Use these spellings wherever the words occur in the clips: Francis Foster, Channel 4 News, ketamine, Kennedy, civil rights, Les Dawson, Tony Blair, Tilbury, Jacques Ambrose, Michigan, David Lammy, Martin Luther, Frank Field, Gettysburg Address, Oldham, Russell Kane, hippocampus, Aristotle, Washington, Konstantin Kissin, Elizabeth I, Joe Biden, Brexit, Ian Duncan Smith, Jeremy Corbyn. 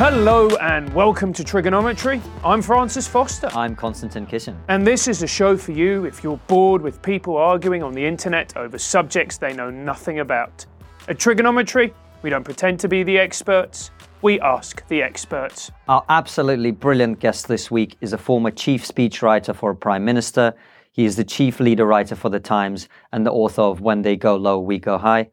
Hello and welcome to Trigonometry. I'm Francis Foster. I'm Konstantin Kissin. And this is a show for you if you're bored with people arguing on the internet over subjects they know nothing about. At Trigonometry, we don't pretend to be the experts, we ask the experts. Our absolutely brilliant guest this week is a former chief speechwriter for a prime minister. He is the chief leader writer for The Times and the author of When They Go Low, We Go High.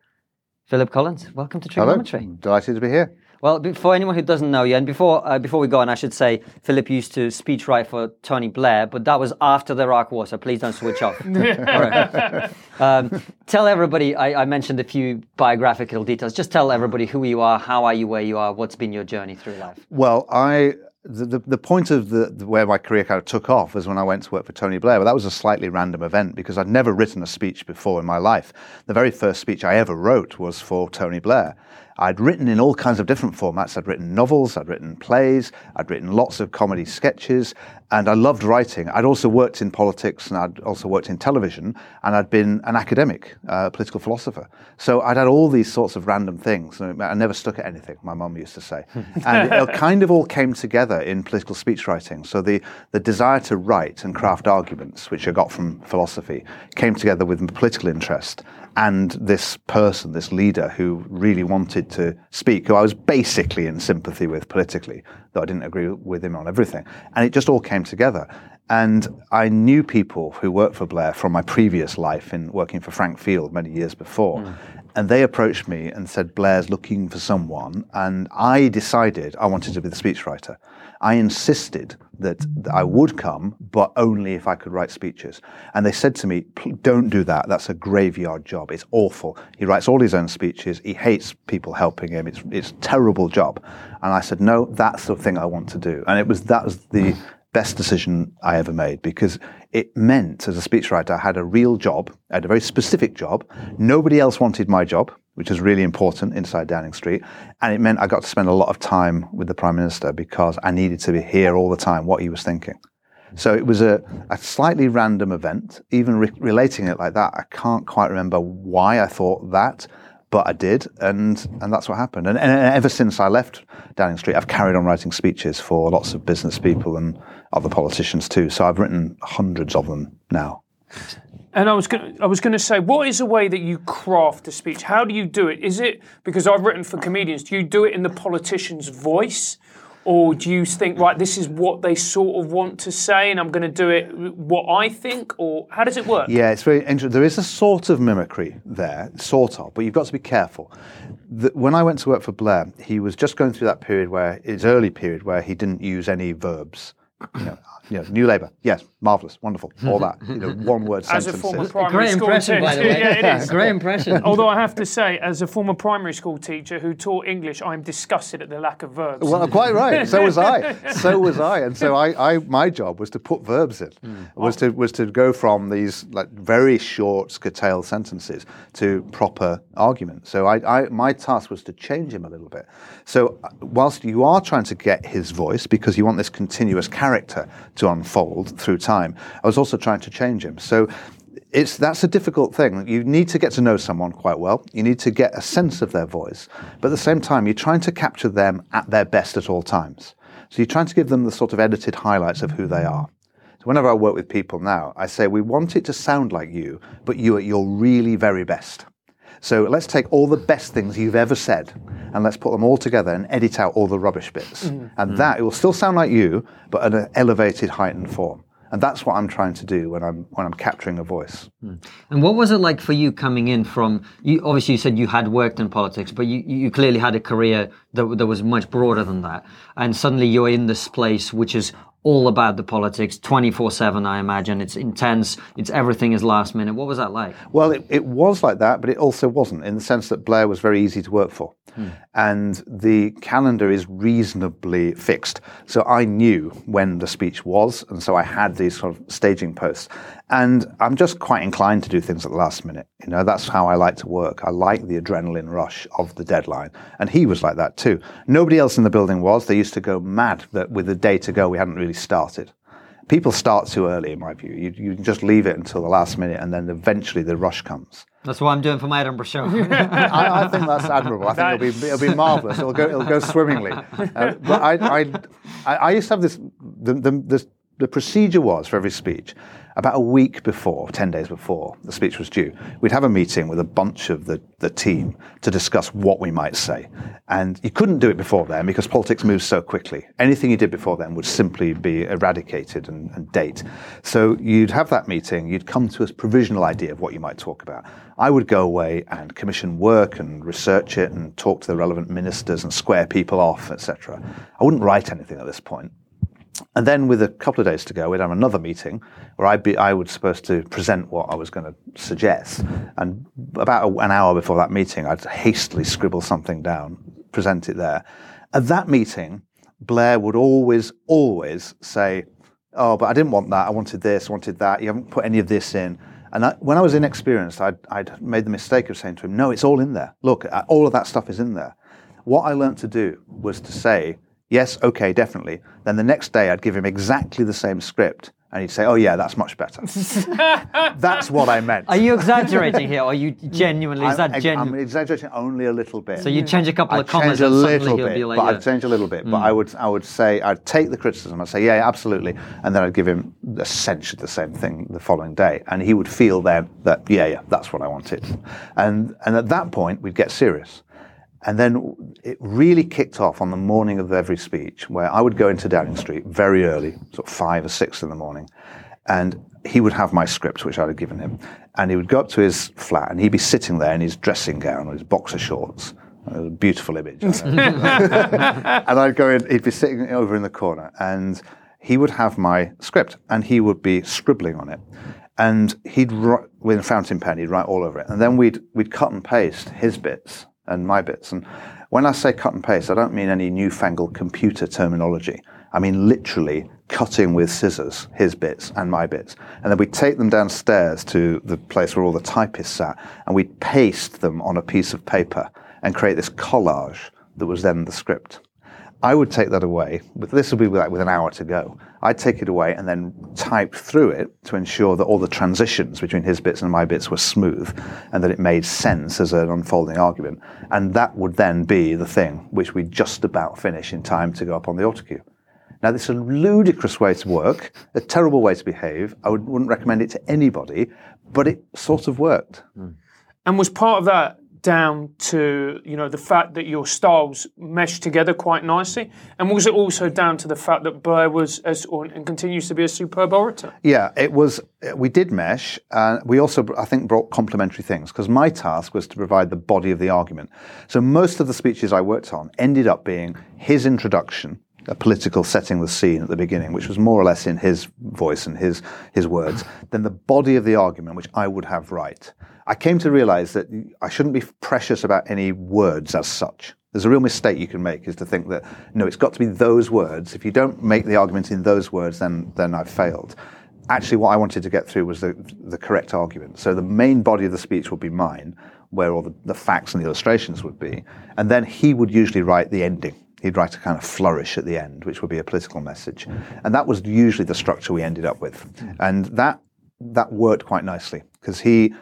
Philip Collins, welcome to Trigonometry. Hello, delighted to be here. Well, for anyone who doesn't know you, and before we go on, I should say Philip used to speechwrite for Tony Blair, but that was after the Iraq War, so please don't switch off. All right. Tell everybody, I mentioned a few biographical details, just tell everybody who you are, how are you, where you are, what's been your journey through life? Well, the point of where my career kind of took off was when I went to work for Tony Blair, but that was a slightly random event because I'd never written a speech before in my life. The very first speech I ever wrote was for Tony Blair. I'd written in all kinds of different formats. I'd written novels, I'd written plays, I'd written lots of comedy sketches, and I loved writing. I'd also worked in politics and I'd also worked in television, and I'd been an academic, political philosopher. So I'd had all these sorts of random things. I never stuck at anything, my mum used to say. And it kind of all came together in political speech writing. So the desire to write and craft arguments, which I got from philosophy, came together with political interest and this person, this leader who really wanted to speak, who I was basically in sympathy with politically, though I didn't agree with him on everything. And it just all came together. And I knew people who worked for Blair from my previous life in working for Frank Field many years before. Mm. And they approached me and said, Blair's looking for someone. And I decided I wanted to be the speechwriter. I insisted that I would come, but only if I could write speeches. And they said to me, don't do that. That's a graveyard job. It's awful. He writes all his own speeches. He hates people helping him. It's a terrible job. And I said, no, that's the thing I want to do. And that was the best decision I ever made, because it meant, as a speechwriter, I had a real job. I had a very specific job. Nobody else wanted my job, which is really important inside Downing Street. And it meant I got to spend a lot of time with the Prime Minister because I needed to hear all the time what he was thinking. So it was a slightly random event. Even relating it like that, I can't quite remember why I thought that, but I did, and that's what happened. And ever since I left Downing Street, I've carried on writing speeches for lots of business people and other politicians too. So I've written hundreds of them now. And I was going to say, what is a way that you craft a speech? How do you do it? Is it, because I've written for comedians, do you do it in the politician's voice? Or do you think, right, this is what they sort of want to say and I'm going to do it what I think? Or how does it work? Yeah, it's very interesting. There is a sort of mimicry there, sort of, but you've got to be careful. When I went to work for Blair, he was just going through that period where, his early period, where he didn't use any verbs. You know, New Labour, yes, marvellous, wonderful, all that, one-word sentences. As a former primary school teacher, by the way. Yeah, it is. Great impression. Although I have to say, as a former primary school teacher who taught English, I'm disgusted at the lack of verbs. Well, quite right. So was I. And so I my job was to put verbs in, was to go from these like very short, curtailed sentences to proper arguments. So my task was to change him a little bit. So whilst you are trying to get his voice, because you want this continuous character to unfold through time, I was also trying to change him. So that's a difficult thing. You need to get to know someone quite well. You need to get a sense of their voice. But at the same time, you're trying to capture them at their best at all times. So you're trying to give them the sort of edited highlights of who they are. So whenever I work with people now, I say, we want it to sound like you, but you at your really very best. So let's take all the best things you've ever said and let's put them all together and edit out all the rubbish bits. Mm. And that, it will still sound like you, but at an elevated, heightened form. And that's what I'm trying to do when I'm capturing a voice. Mm. And what was it like for you coming in from, obviously you said you had worked in politics, but you clearly had a career that was much broader than that. And suddenly you're in this place which is all about the politics, 24/7, I imagine. It's intense. It's everything is last minute. What was that like? Well, it was like that, but it also wasn't, in the sense that Blair was very easy to work for. Mm. And the calendar is reasonably fixed. So I knew when the speech was, and so I had these sort of staging posts. And I'm just quite inclined to do things at the last minute. That's how I like to work. I like the adrenaline rush of the deadline. And he was like that too. Nobody else in the building was. They used to go mad that with a day to go, we hadn't really started. People start too early, in my view. You just leave it until the last minute, and then eventually the rush comes. That's what I'm doing for my Edinburgh show. I think that's admirable. I think it'll be marvellous. It'll go swimmingly. But I used to have this. The procedure was for every speech, about a week before, 10 days before the speech was due, we'd have a meeting with a bunch of the team to discuss what we might say. And you couldn't do it before then because politics moves so quickly. Anything you did before then would simply be eradicated and date. So you'd have that meeting, you'd come to a provisional idea of what you might talk about. I would go away and commission work and research it and talk to the relevant ministers and square people off, etc. I wouldn't write anything at this point. And then with a couple of days to go, we'd have another meeting where I was supposed to present what I was going to suggest. And about an hour before that meeting, I'd hastily scribble something down, present it there. At that meeting, Blair would always say, oh, but I didn't want that. I wanted this, I wanted that. You haven't put any of this in. And when I was inexperienced, I'd made the mistake of saying to him, no, it's all in there. Look, all of that stuff is in there. What I learned to do was to say, yes, okay, definitely. Then the next day I'd give him exactly the same script and he'd say, oh yeah, that's much better. That's what I meant. Are you exaggerating here or are you genuinely, is that genuine? I'm exaggerating only a little bit. So you change a couple of commas and suddenly he'll be like... I'd change a little bit, but I would say, I'd take the criticism, I'd say, yeah, absolutely, and then I'd give him essentially the same thing the following day and he would feel then that, yeah, that's what I wanted. And at that point, we'd get serious. And then it really kicked off on the morning of every speech where I would go into Downing Street very early, sort of 5 or 6 in the morning, and he would have my script, which I'd have given him, and he would go up to his flat and he'd be sitting there in his dressing gown or his boxer shorts. It was a beautiful image. And I'd go in, he'd be sitting over in the corner and he would have my script and he would be scribbling on it. And he'd write, with a fountain pen, he'd write all over it. And then we'd cut and paste his bits and my bits. And when I say cut and paste, I don't mean any newfangled computer terminology. I mean literally cutting with scissors, his bits and my bits. And then we'd take them downstairs to the place where all the typists sat, and we'd paste them on a piece of paper and create this collage that was then the script. I would take that away, but this would be like with an hour to go. I'd take it away and then type through it to ensure that all the transitions between his bits and my bits were smooth and that it made sense as an unfolding argument. And that would then be the thing which we just about finish in time to go up on the autocue. Now, this is a ludicrous way to work, a terrible way to behave. I wouldn't recommend it to anybody, but it sort of worked. And was part of that down to, you know, the fact that your styles meshed together quite nicely? And was it also down to the fact that Blair was, and continues to be, a superb orator? Yeah, it was. We did mesh. We also, I think, brought complementary things, because my task was to provide the body of the argument. So most of the speeches I worked on ended up being his introduction, a political setting the scene at the beginning, which was more or less in his voice and his words, then the body of the argument, which I would have right. I came to realize that I shouldn't be precious about any words as such. There's a real mistake you can make, is to think that, no, it's got to be those words. If you don't make the argument in those words, then I've failed. Actually, what I wanted to get through was the correct argument. So the main body of the speech would be mine, where all the facts and the illustrations would be. And then he would usually write the ending. He'd write a kind of flourish at the end, which would be a political message. And that was usually the structure we ended up with. And that worked quite nicely, because he,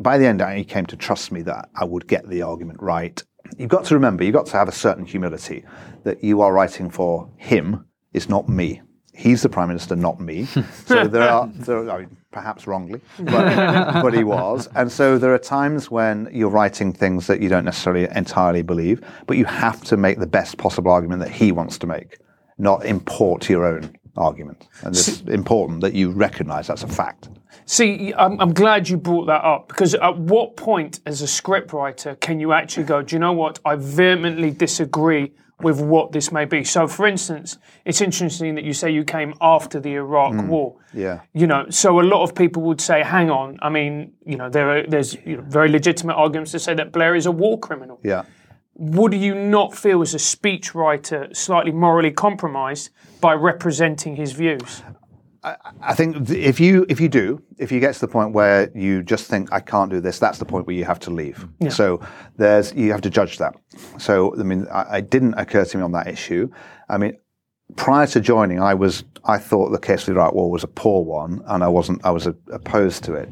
by the end, he came to trust me that I would get the argument right. You've got to remember, you've got to have a certain humility that you are writing for him, it's not me. He's the Prime Minister, not me. So there are, I mean, perhaps wrongly, but he was. And so there are times when you're writing things that you don't necessarily entirely believe, but you have to make the best possible argument that he wants to make, not import your own argument. And it's important that you recognise that's a fact. See, I'm glad you brought that up, because at what point as a scriptwriter can you actually go, do you know what, I vehemently disagree with what this may be? So, for instance, it's interesting that you say you came after the Iraq War. Yeah. You know, so a lot of people would say, hang on, I mean, you know, there's very legitimate arguments to say that Blair is a war criminal. Yeah. Would you not feel as a speechwriter slightly morally compromised by representing his views? I think if you get to the point where you just think, I can't do this, that's the point where you have to leave. Yeah. So you have to judge that. So, I mean, it didn't occur to me on that issue. I mean, prior to joining, I thought the case of the Iraq War was a poor one, and I was opposed to it.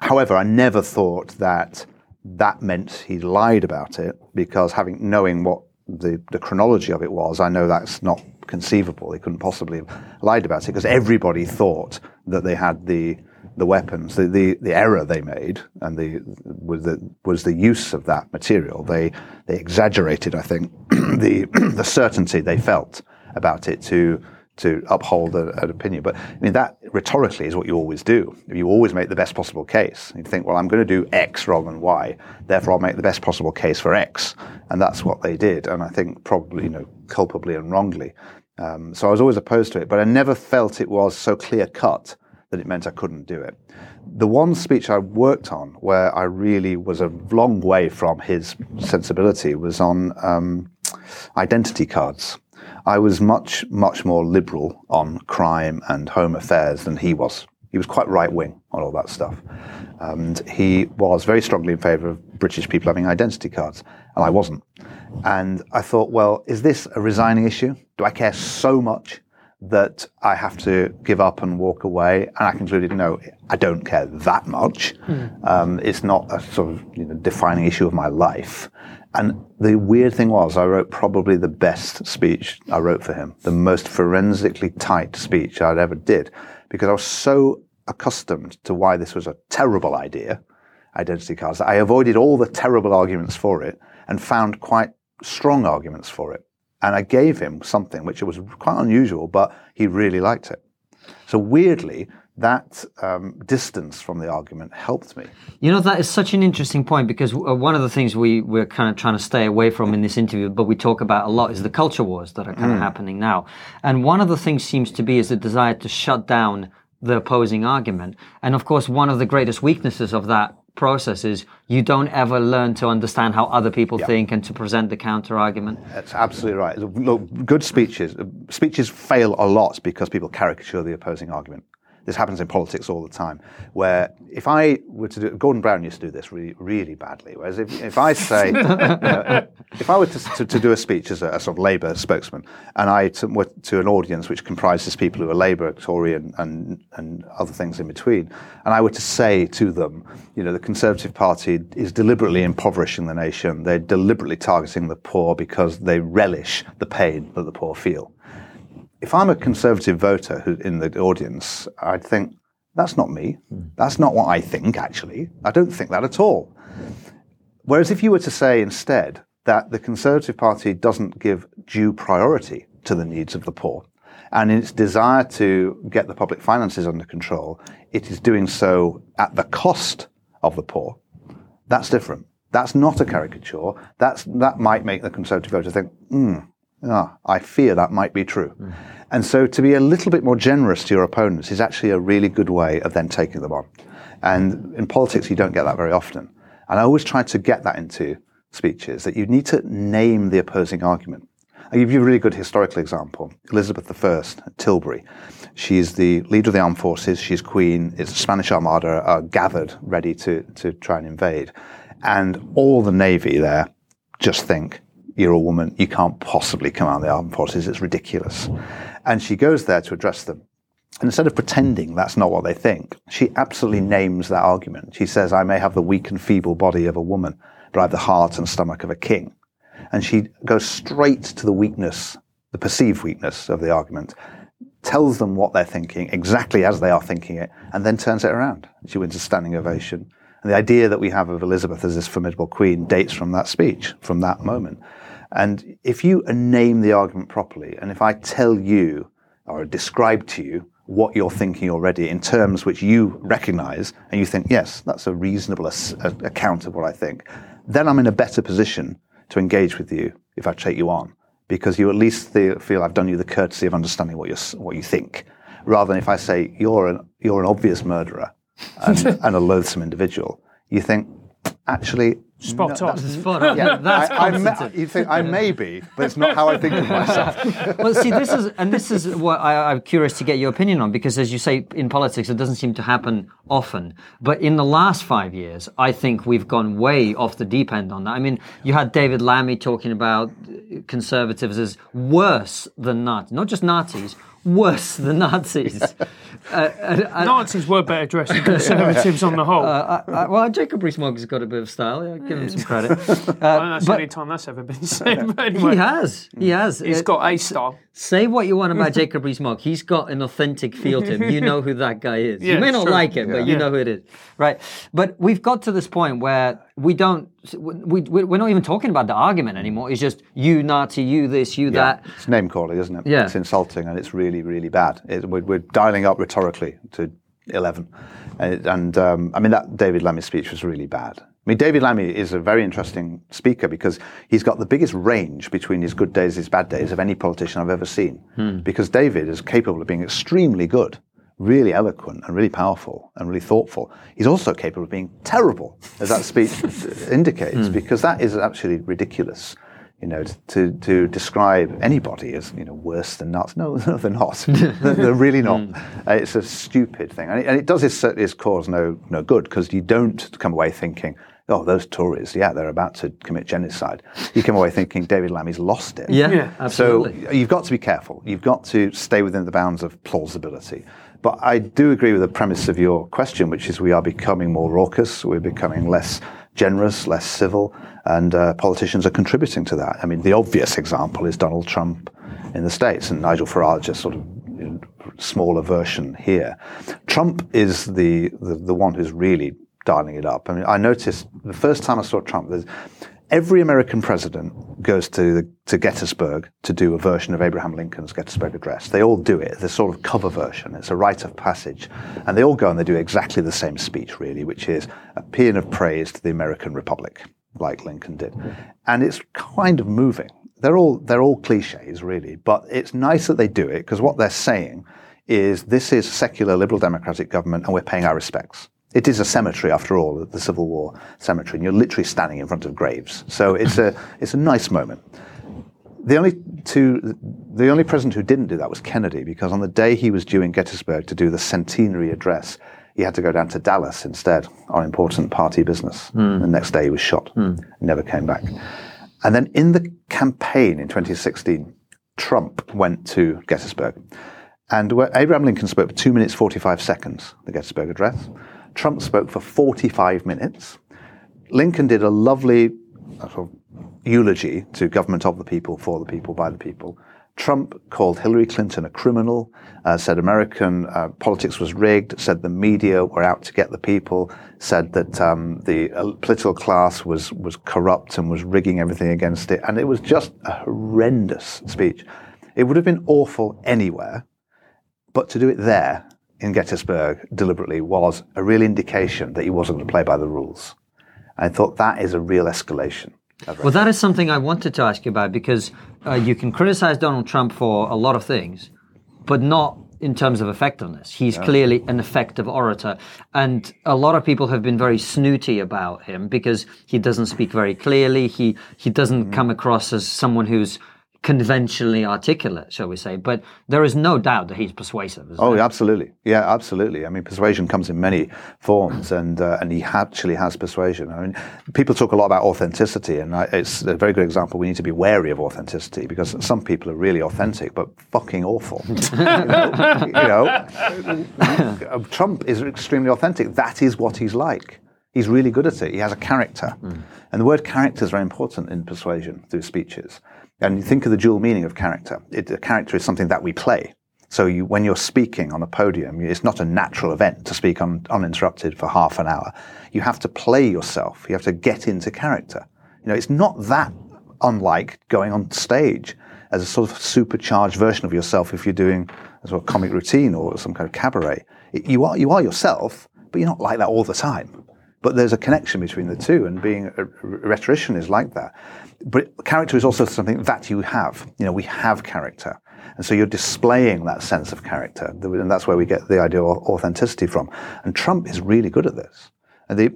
However, I never thought that that meant he lied about it, because knowing what the chronology of it was, I know that's not conceivable. He couldn't possibly have lied about it, because everybody thought that they had the weapons. The error they made and was the use of that material. They exaggerated, I think, the certainty they felt about it to uphold an opinion. But I mean, that rhetorically is what you always do. You always make the best possible case. You think, well, I'm going to do X rather than Y, therefore I'll make the best possible case for X. And that's what they did. And I think probably, culpably and wrongly. So I was always opposed to it, but I never felt it was so clear cut that it meant I couldn't do it. The one speech I worked on where I really was a long way from his sensibility was on identity cards. I was much, much more liberal on crime and home affairs than he was. He was quite right-wing on all that stuff. And he was very strongly in favour of British people having identity cards, and I wasn't. And I thought, well, is this a resigning issue? Do I care so much that I have to give up and walk away? And I concluded, no, I don't care that much. It's not a sort of defining issue of my life. And the weird thing was, I wrote probably the best speech I wrote for him, the most forensically tight speech I'd ever did, because I was so accustomed to why this was a terrible idea, identity cards, that I avoided all the terrible arguments for it and found quite strong arguments for it. And I gave him something which was quite unusual, but he really liked it. So weirdly, that distance from the argument helped me. That is such an interesting point, because one of the things we're kind of trying to stay away from in this interview, but we talk about a lot, is the culture wars that are kind of happening now. And one of the things seems to be is the desire to shut down the opposing argument. And of course, one of the greatest weaknesses of that process is you don't ever learn to understand how other people think and to present the counter argument. That's absolutely right. Look, good speeches fail a lot because people caricature the opposing argument. This happens in politics all the time, where if I were to do, Gordon Brown used to do this really, really badly, whereas if I say, if I were to do a speech as a sort of Labour spokesman, and I were to an audience which comprises people who are Labour, Tory and other things in between, and I were to say to them, the Conservative Party is deliberately impoverishing the nation, they're deliberately targeting the poor because they relish the pain that the poor feel. If I'm a Conservative voter who, in the audience, I'd think, that's not me. That's not what I think, actually. I don't think that at all. Whereas if you were to say instead that the Conservative Party doesn't give due priority to the needs of the poor, and in its desire to get the public finances under control, it is doing so at the cost of the poor, that's different. That's not a caricature. That might make the Conservative voter think, I fear that might be true. And so to be a little bit more generous to your opponents is actually a really good way of then taking them on. And in politics, you don't get that very often. And I always try to get that into speeches, that you need to name the opposing argument. I'll give you a really good historical example. Elizabeth I at Tilbury. She's the leader of the armed forces. She's queen. It's the Spanish armada are gathered, ready to try and invade. And all the navy there just think, you're a woman, you can't possibly command the armed forces, it's ridiculous. And she goes there to address them. And instead of pretending that's not what they think, she absolutely names that argument. She says, I may have the weak and feeble body of a woman, but I have the heart and stomach of a king. And she goes straight to the weakness, the perceived weakness of the argument, tells them what they're thinking, exactly as they are thinking it, and then turns it around. She wins a standing ovation. And the idea that we have of Elizabeth as this formidable queen dates from that speech, from that moment. And if you name the argument properly, and if I tell you or describe to you what you're thinking already in terms which you recognize, and you think, yes, that's a reasonable account of what I think, then I'm in a better position to engage with you if I take you on, because you at least feel I've done you the courtesy of understanding what you think, rather than if I say, you're an obvious murderer and a loathsome individual, you think, actually, Spot on. Yeah, that's you think I may be, but it's not how I think of myself. Well, see, this is what I'm curious to get your opinion on, because as you say, in politics, it doesn't seem to happen often. But in the last 5 years, I think we've gone way off the deep end on that. I mean, you had David Lammy talking about conservatives as worse than Nazis, not just Nazis, worse than Nazis. Nazis were better dressed than Conservatives on the whole. Jacob Rees-Mogg's got a bit of style. Yeah, give him some credit. That's the only time that's ever been said. Anyway. He has. He's got a style. Say what you want about Jacob Rees-Mogg. He's got an authentic feel to him. You know who that guy is. Yeah, you may not like it, but you know who it is. Right. But we've got to this point where we're not even talking about the argument anymore. It's just you Nazi, you this, you that. It's name calling, isn't it? Yeah. It's insulting and it's really, really bad. We're dialing up rhetorically to 11. And that David Lammy speech was really bad. I mean, David Lammy is a very interesting speaker because he's got the biggest range between his good days, his bad days of any politician I've ever seen. Because David is capable of being extremely good, really eloquent and really powerful and really thoughtful. He's also capable of being terrible, as that speech indicates, because that is actually ridiculous. You know, to describe anybody as, you know, worse than Nazis. No, they're not. They're really not. It's a stupid thing. And it does its cause no good, because you don't come away thinking, oh, those Tories, they're about to commit genocide. You come away thinking David Lammy's lost it. Yeah, absolutely. So you've got to be careful. You've got to stay within the bounds of plausibility. But I do agree with the premise of your question, which is we are becoming more raucous. We're becoming less generous, less civil, and politicians are contributing to that. I mean, the obvious example is Donald Trump in the States and Nigel Farage, a sort of smaller version here. Trump is the one who's really dialing it up. I mean, I noticed the first time I saw Trump, every American president goes to Gettysburg to do a version of Abraham Lincoln's Gettysburg Address. They all do it. It's a sort of cover version. It's a rite of passage. And they all go and they do exactly the same speech, really, which is a paean of praise to the American Republic, like Lincoln did. And it's kind of moving. They're all cliches, really. But it's nice that they do it, because what they're saying is this is secular liberal democratic government and we're paying our respects. It is a cemetery, after all, the Civil War cemetery, and you're literally standing in front of graves. So it's a nice moment. The only president who didn't do that was Kennedy, because on the day he was due in Gettysburg to do the centenary address, he had to go down to Dallas instead on important party business. The next day he was shot, never came back. And then in the campaign in 2016, Trump went to Gettysburg. And where Abraham Lincoln spoke for 2 minutes 45 seconds, the Gettysburg Address. Trump spoke for 45 minutes. Lincoln did a lovely sort of eulogy to government of the people, for the people, by the people. Trump called Hillary Clinton a criminal, said American politics was rigged, said the media were out to get the people, said that the political class was corrupt and was rigging everything against it. And it was just a horrendous speech. It would have been awful anywhere, but to do it there in Gettysburg deliberately was a real indication that he wasn't going to play by the rules. I thought that is a real escalation. Well, that is something I wanted to ask you about, because you can criticize Donald Trump for a lot of things, but not in terms of effectiveness. He's clearly an effective orator. And a lot of people have been very snooty about him because he doesn't speak very clearly. He doesn't come across as someone who's conventionally articulate, shall we say, but there is no doubt that he's persuasive. Absolutely. Yeah, absolutely. I mean, persuasion comes in many forms, and he actually has persuasion. I mean, people talk a lot about authenticity, and it's a very good example. We need to be wary of authenticity, because some people are really authentic, but fucking awful. Trump is extremely authentic. That is what he's like. He's really good at it. He has a character. And the word character is very important in persuasion through speeches. And you think of the dual meaning of character. A character is something that we play. So when you're speaking on a podium, it's not a natural event to speak uninterrupted for half an hour. You have to play yourself. You have to get into character. You know, it's not that unlike going on stage as a sort of supercharged version of yourself if you're doing a sort of comic routine or some kind of cabaret. You are yourself, but you're not like that all the time. But there's a connection between the two, and being a rhetorician is like that. But character is also something that you have. You know, we have character. And so you're displaying that sense of character. And that's where we get the idea of authenticity from. And Trump is really good at this. And if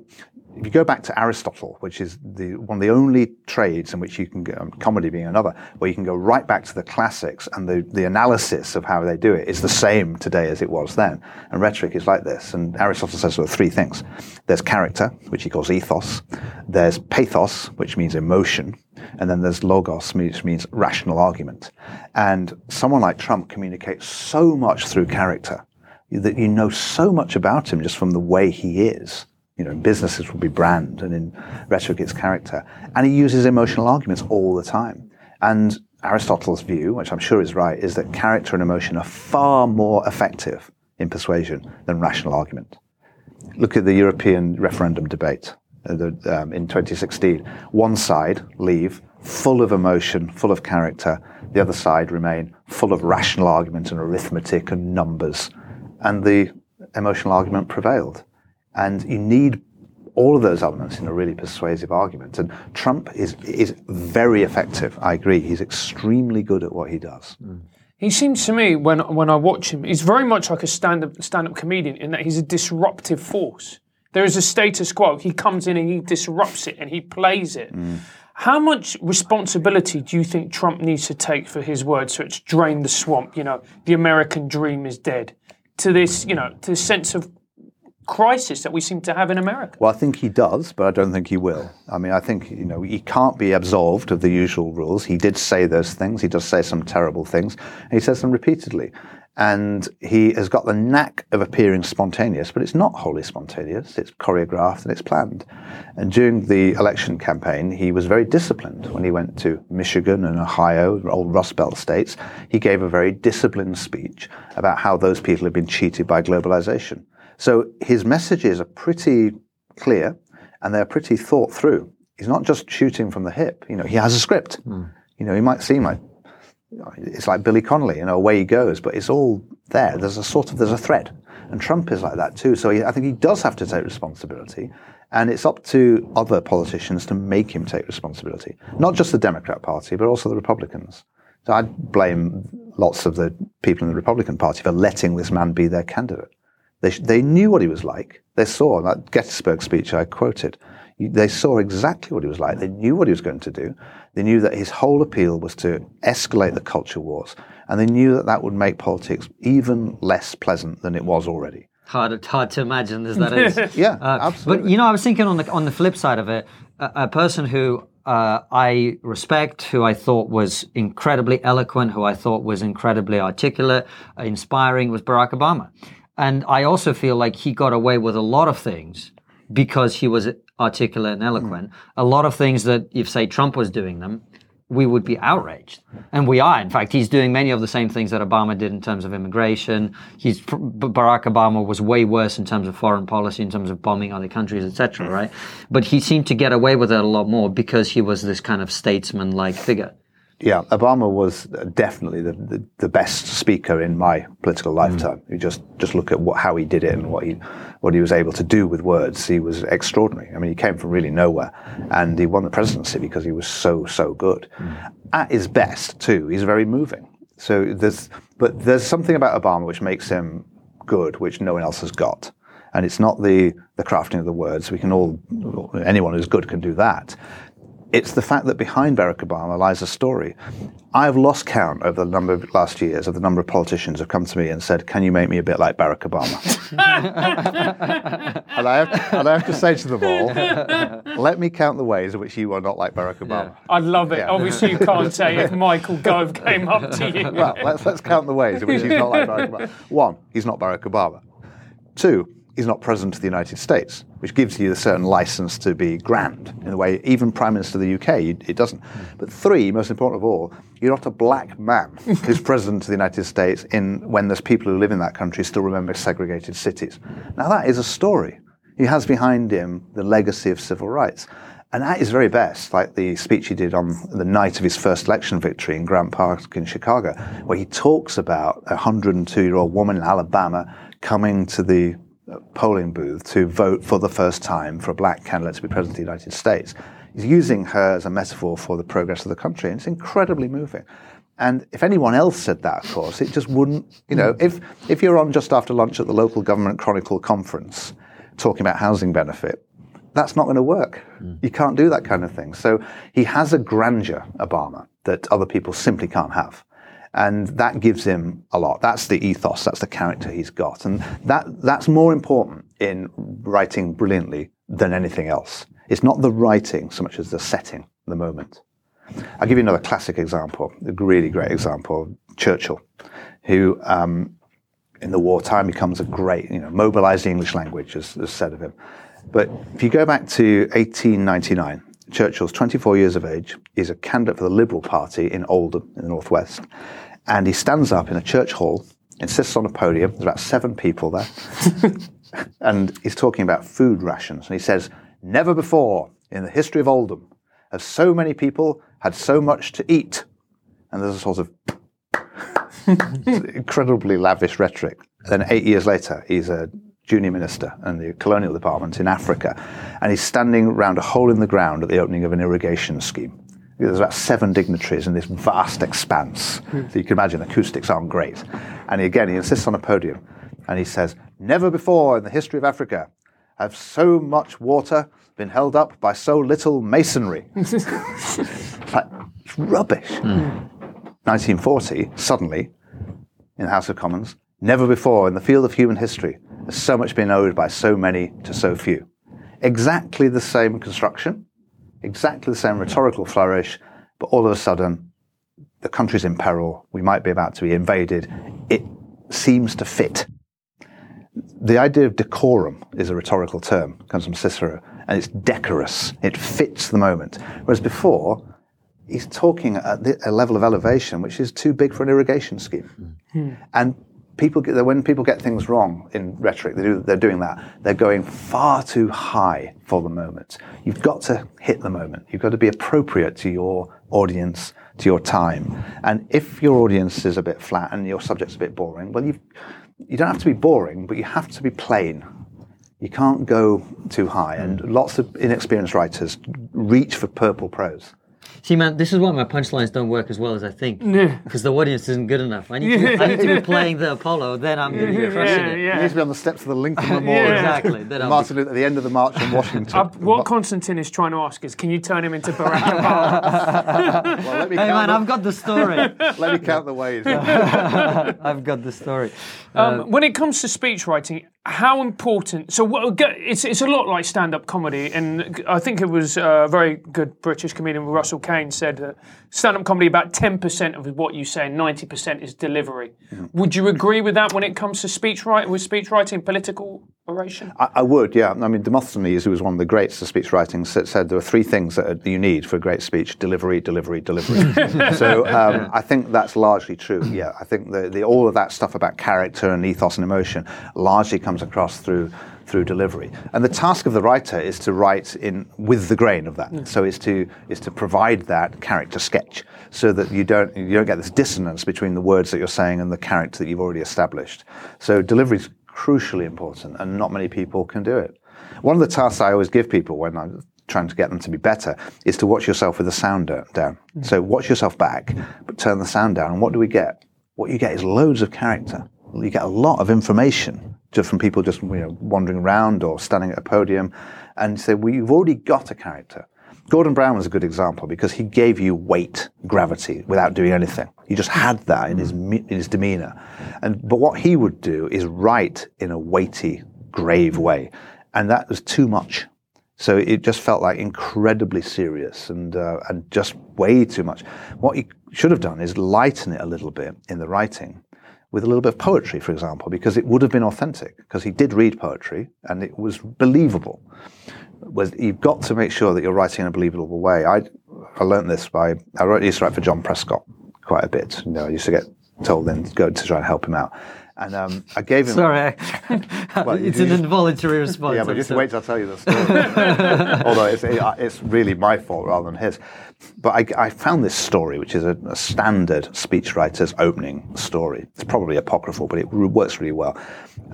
you go back to Aristotle, which is one of the only trades in which you can go, comedy being another, where you can go right back to the classics, and the analysis of how they do it is the same today as it was then. And rhetoric is like this. And Aristotle says there are three things. There's character, which he calls ethos. There's pathos, which means emotion. And then there's logos, which means rational argument. And someone like Trump communicates so much through character that you know so much about him just from the way he is. You know, in business it would be brand, and in rhetoric it's character. And he uses emotional arguments all the time. And Aristotle's view, which I'm sure is right, is that character and emotion are far more effective in persuasion than rational argument. Look at the European referendum debate in 2016. One side, Leave, full of emotion, full of character. The other side, Remain, full of rational argument and arithmetic and numbers. And the emotional argument prevailed. And you need all of those elements in a really persuasive argument. And Trump is very effective. I agree. He's extremely good at what he does. Mm. He seems to me, when I watch him, he's very much like a stand-up comedian in that he's a disruptive force. There is a status quo. He comes in and he disrupts it and he plays it. Mm. How much responsibility do you think Trump needs to take for his words? So it's drain the swamp, you know, the American dream is dead. To this, you know, to the sense of crisis that we seem to have in America. Well, I think he does, but I don't think he will. I mean, I think, you know, he can't be absolved of the usual rules. He did say those things. He does say some terrible things. And he says them repeatedly. And he has got the knack of appearing spontaneous, but it's not wholly spontaneous. It's choreographed and it's planned. And during the election campaign, he was very disciplined. When he went to Michigan and Ohio, old Rust Belt states, he gave a very disciplined speech about how those people had been cheated by globalization. So his messages are pretty clear and they're pretty thought through. He's not just shooting from the hip. You know, he has a script. Mm. You know, he might seem like, it's like Billy Connolly, you know, away he goes, but it's all there. There's a thread. And Trump is like that too. So I think he does have to take responsibility. And it's up to other politicians to make him take responsibility. Not just the Democrat Party, but also the Republicans. So I'd blame lots of the people in the Republican Party for letting this man be their candidate. They knew what he was like. They saw that Gettysburg speech I quoted. They saw exactly what he was like. They knew what he was going to do. They knew that his whole appeal was to escalate the culture wars. And they knew that that would make politics even less pleasant than it was already. Hard to imagine as that is. Yeah, absolutely. But, you know, I was thinking on the flip side of it, a person who I respect, who I thought was incredibly eloquent, who I thought was incredibly articulate, inspiring, was Barack Obama. And I also feel like he got away with a lot of things because he was articulate and eloquent. Mm. A lot of things that if, say, Trump was doing them, we would be outraged. And we are. In fact, he's doing many of the same things that Obama did in terms of immigration. Barack Obama was way worse in terms of foreign policy, in terms of bombing other countries, etc., right? But he seemed to get away with it a lot more because he was this kind of statesman-like figure. Yeah, Obama was definitely the best speaker in my political lifetime. You just look at how he did it and what he was able to do with words. He was extraordinary. I mean, he came from really nowhere, and he won the presidency because he was so good. Mm. At his best, too, he's very moving. So there's something about Obama which makes him good, which no one else has got. And it's not the crafting of the words. Anyone who's good can do that. It's the fact that behind Barack Obama lies a story. I've lost count over the number of last years of the number of politicians who've come to me and said, "Can you make me a bit like Barack Obama?" and I have to say to them all, "Let me count the ways in which you are not like Barack Obama." Yeah. I love it. Yeah. Obviously, you can't say if Michael Gove came up to you. Well, let's count the ways in which he's not like Barack Obama. One, he's not Barack Obama. Two, he's not president of the United States, which gives you a certain license to be grand in the way even Prime Minister of the UK, it doesn't. But three, most important of all, you're not a black man who's president of the United States when there's people who live in that country still remember segregated cities. Now that is a story. He has behind him the legacy of civil rights. And at his very best, like the speech he did on the night of his first election victory in Grant Park in Chicago, where he talks about a 102-year-old woman in Alabama coming to the polling booth to vote for the first time for a black candidate to be president of the United States. He's using her as a metaphor for the progress of the country, and it's incredibly moving. And if anyone else said that, of course, it just wouldn't, you know, if you're on just after lunch at the local government chronicle conference talking about housing benefit, that's not going to work. Mm. You can't do that kind of thing. So he has a grandeur, Obama, that other people simply can't have. And that gives him a lot. That's the ethos, that's the character he's got. And that's more important in writing brilliantly than anything else. It's not the writing so much as the setting, the moment. I'll give you another classic example, a really great example, Churchill, who in the wartime becomes a great, mobilized the English language, as said of him. But if you go back to 1899, Churchill's 24 years of age, he's a candidate for the Liberal Party in Oldham, in the northwest, and he stands up in a church hall, insists on a podium, there's about 7 people there, and he's talking about food rations, and he says, "Never before in the history of Oldham have so many people had so much to eat." And there's a sort of incredibly lavish rhetoric. Then 8 years later, he's a junior minister in the colonial department in Africa, and he's standing round a hole in the ground at the opening of an irrigation scheme. There's about 7 dignitaries in this vast expanse. So you can imagine acoustics aren't great. And he insists on a podium, and he says, "Never before in the history of Africa have so much water been held up by so little masonry." It's rubbish. 1940, suddenly, in the House of Commons, "Never before in the field of human history has so much been owed by so many to so few." Exactly the same construction, exactly the same rhetorical flourish, but all of a sudden, the country's in peril, we might be about to be invaded. It seems to fit. The idea of decorum is a rhetorical term, comes from Cicero, and it's decorous. It fits the moment. Whereas before, he's talking at a level of elevation which is too big for an irrigation scheme. And when people get things wrong in rhetoric, they're doing that. They're going far too high for the moment. You've got to hit the moment. You've got to be appropriate to your audience, to your time. And if your audience is a bit flat and your subject's a bit boring, well, you don't have to be boring, but you have to be plain. You can't go too high. And lots of inexperienced writers reach for purple prose. See, man, this is why my punchlines don't work as well as I think. Because the audience isn't good enough. I need to be playing the Apollo, then I'm going to be crushing it. You need to be on the steps of the Lincoln Memorial. Exactly. Martin Luther, at the end of the march in Washington. What Constantine is trying to ask is, can you turn him into Barack Obama? I've got the story. Let me count the ways. I've got the story. When it comes to speech writing, how important... it's a lot like stand-up comedy, and I think it was a very good British comedian, Russell Kane, said that stand-up comedy, about 10% of what you say and 90% is delivery. Would you agree with that when it comes to speech writing, political oration? I would, yeah. I mean, Demosthenes, who was one of the greats of speech writing, said there are 3 things that you need for a great speech: delivery, delivery, delivery. I think that's largely true, yeah. I think all of that stuff about character and ethos and emotion largely comes across through delivery, and the task of the writer is to write in with the grain of that. So is to provide that character sketch, so that you don't get this dissonance between the words that you're saying and the character that you've already established. So delivery is crucially important, and not many people can do it. One of the tasks I always give people when I'm trying to get them to be better is to watch yourself with the sound down. So watch yourself back, but turn the sound down. And what do we get? What you get is loads of character. You get a lot of information from people just wandering around or standing at a podium, and say, well, you've already got a character. Gordon Brown was a good example because he gave you weight, gravity, without doing anything. He just had that in his demeanour. But what he would do is write in a weighty, grave way, and that was too much. So it just felt like incredibly serious and just way too much. What he should have done is lighten it a little bit in the writing, with a little bit of poetry, for example, because it would have been authentic, because he did read poetry and it was believable. You've got to make sure that you're writing in a believable way. I learned this I used to write for John Prescott quite a bit. I used to get told then to go to try and help him out. And I gave him... Sorry, an involuntary response. Yeah, but just wait till I tell you the story. Although it's really my fault rather than his. But I found this story, which is a standard speechwriter's opening story. It's probably apocryphal, but it works really well.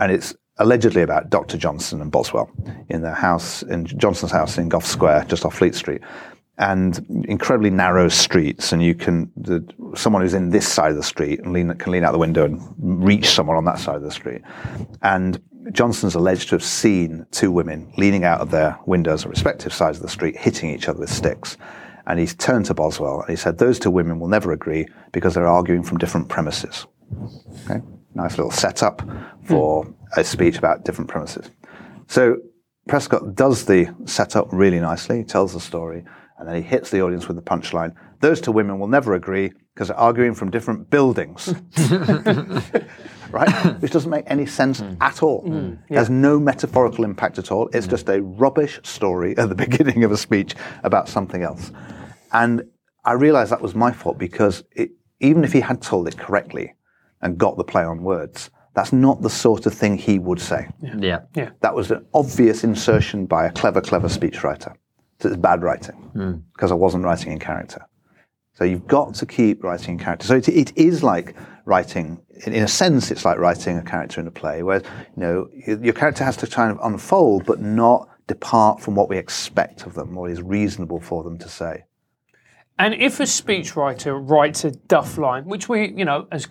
And it's allegedly about Dr. Johnson and Boswell in their house, in Johnson's house in Gough Square, just off Fleet Street. And incredibly narrow streets, and someone who's in this side of the street and can lean out the window and reach someone on that side of the street. And Johnson's alleged to have seen 2 women leaning out of their windows on respective sides of the street, hitting each other with sticks. And he's turned to Boswell and he said, "Those 2 women will never agree because they're arguing from different premises." Okay, nice little setup for a speech about different premises. So Prescott does the setup really nicely, tells the story, and then he hits the audience with the punchline, Those two women will never agree because they're arguing from different buildings. Right? Which doesn't make any sense at all. Yeah. There's no metaphorical impact at all. It's just a rubbish story at the beginning of a speech about something else. And I realised that was my fault because even if he had told it correctly and got the play on words, that's not the sort of thing he would say. Yeah. That was an obvious insertion by a clever speechwriter. So it's bad writing because I wasn't writing in character. So you've got to keep writing in character. So it is like writing, in a sense, it's like writing a character in a play where, your character has to kind of unfold but not depart from what we expect of them or is reasonable for them to say. And if a speechwriter writes a duff line, which we, as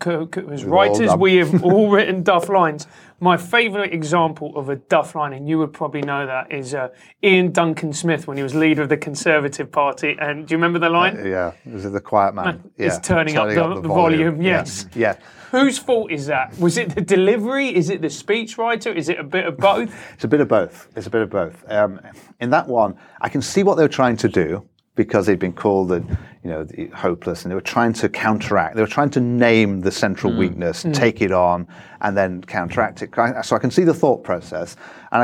writers, we have all written duff lines. My favourite example of a duff line, and you would probably know that, is Ian Duncan Smith when he was leader of the Conservative Party. And do you remember the line? Yeah, it was the quiet man. Yeah. It's turning up the volume. Yes. Yeah. Whose fault is that? Was it the delivery? Is it the speechwriter? Is it a bit of both? It's a bit of both. In that one, I can see what they were trying to do, because they'd been called the hopeless, and they were trying to counteract. They were trying to name the central weakness, take it on, and then counteract it. So I can see the thought process, and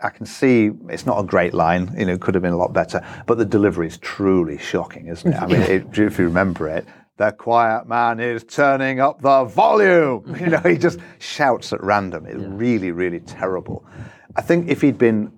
I can see it's not a great line. It could have been a lot better, but the delivery is truly shocking, isn't it? I mean, if you remember it, the quiet man is turning up the volume. He just shouts at random. It's really, really terrible. I think if he'd been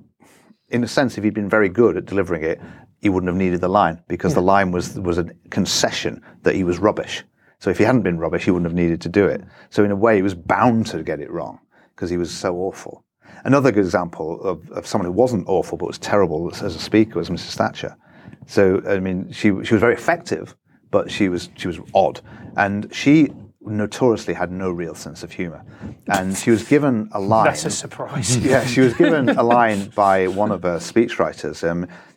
very good at delivering it, he wouldn't have needed the line because the line was a concession that he was rubbish. So if he hadn't been rubbish, he wouldn't have needed to do it. So in a way, he was bound to get it wrong because he was so awful. Another good example of someone who wasn't awful but was terrible as a speaker was Mrs. Thatcher. So, I mean, she was very effective, but she was odd. And she notoriously had no real sense of humour. And she was given a line. That's a surprise. Yeah, she was given a line by one of her speechwriters.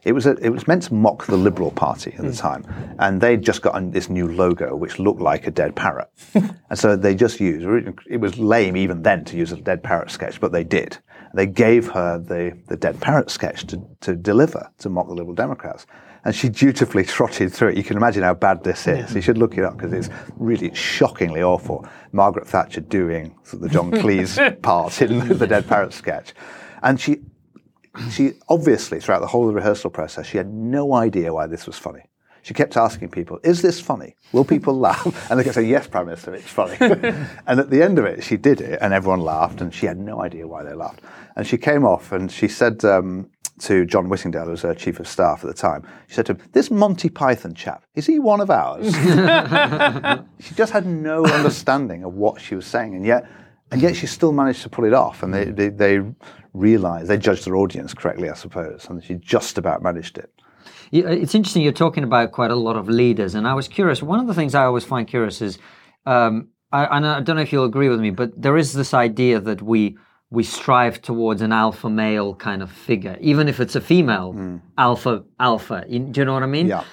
It was meant to mock the Liberal Party at the time. And they'd just got this new logo, which looked like a dead parrot. And so they just used, it was lame even then to use a dead parrot sketch, but they did. They gave her the dead parrot sketch to deliver, to mock the Liberal Democrats. And she dutifully trotted through it. You can imagine how bad this is. You should look it up because it's really shockingly awful. Margaret Thatcher doing the John Cleese part in the dead parrot sketch. And she obviously, throughout the whole of the rehearsal process, she had no idea why this was funny. She kept asking people, is this funny? Will people laugh? And they kept saying, yes, Prime Minister, it's funny. And at the end of it, she did it and everyone laughed and she had no idea why they laughed. And she came off and she said... to John Whittingdale, who was her chief of staff at the time. She said to him, this Monty Python chap, is he one of ours? She just had no understanding of what she was saying, and yet she still managed to pull it off, and they realised, they judged their audience correctly, I suppose, and she just about managed it. Yeah, it's interesting, you're talking about quite a lot of leaders, and I was curious, one of the things I always find curious is, I don't know if you'll agree with me, but there is this idea that we strive towards an alpha male kind of figure, even if it's a female alpha. Do you know what I mean? Yeah.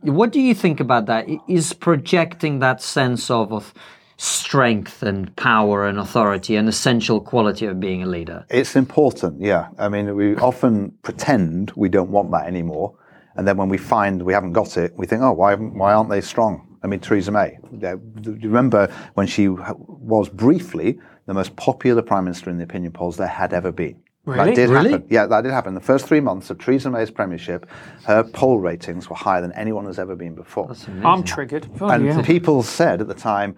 What do you think about that? Is projecting that sense of strength and power and authority an essential quality of being a leader? It's important, yeah. I mean, we often pretend we don't want that anymore. And then when we find we haven't got it, we think, oh, why aren't they strong? I mean, Theresa May. Do you remember when she was briefly the most popular Prime Minister in the opinion polls there had ever been? Really? That did happen. Yeah, that did happen. The first 3 months of Theresa May's premiership, her poll ratings were higher than anyone has ever been before. I'm triggered. And people said at the time,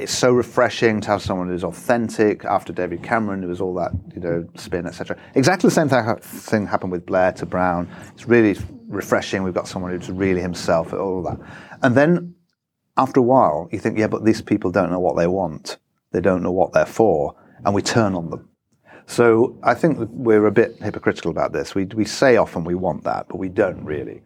it's so refreshing to have someone who's authentic after David Cameron, who was all that, spin, etc. Exactly the same thing happened with Blair to Brown. It's really refreshing. We've got someone who's really himself, all that. And then after a while, you think, yeah, but these people don't know what they want. They don't know what they're for, and we turn on them. So I think that we're a bit hypocritical about this. We say often we want that, but we don't really.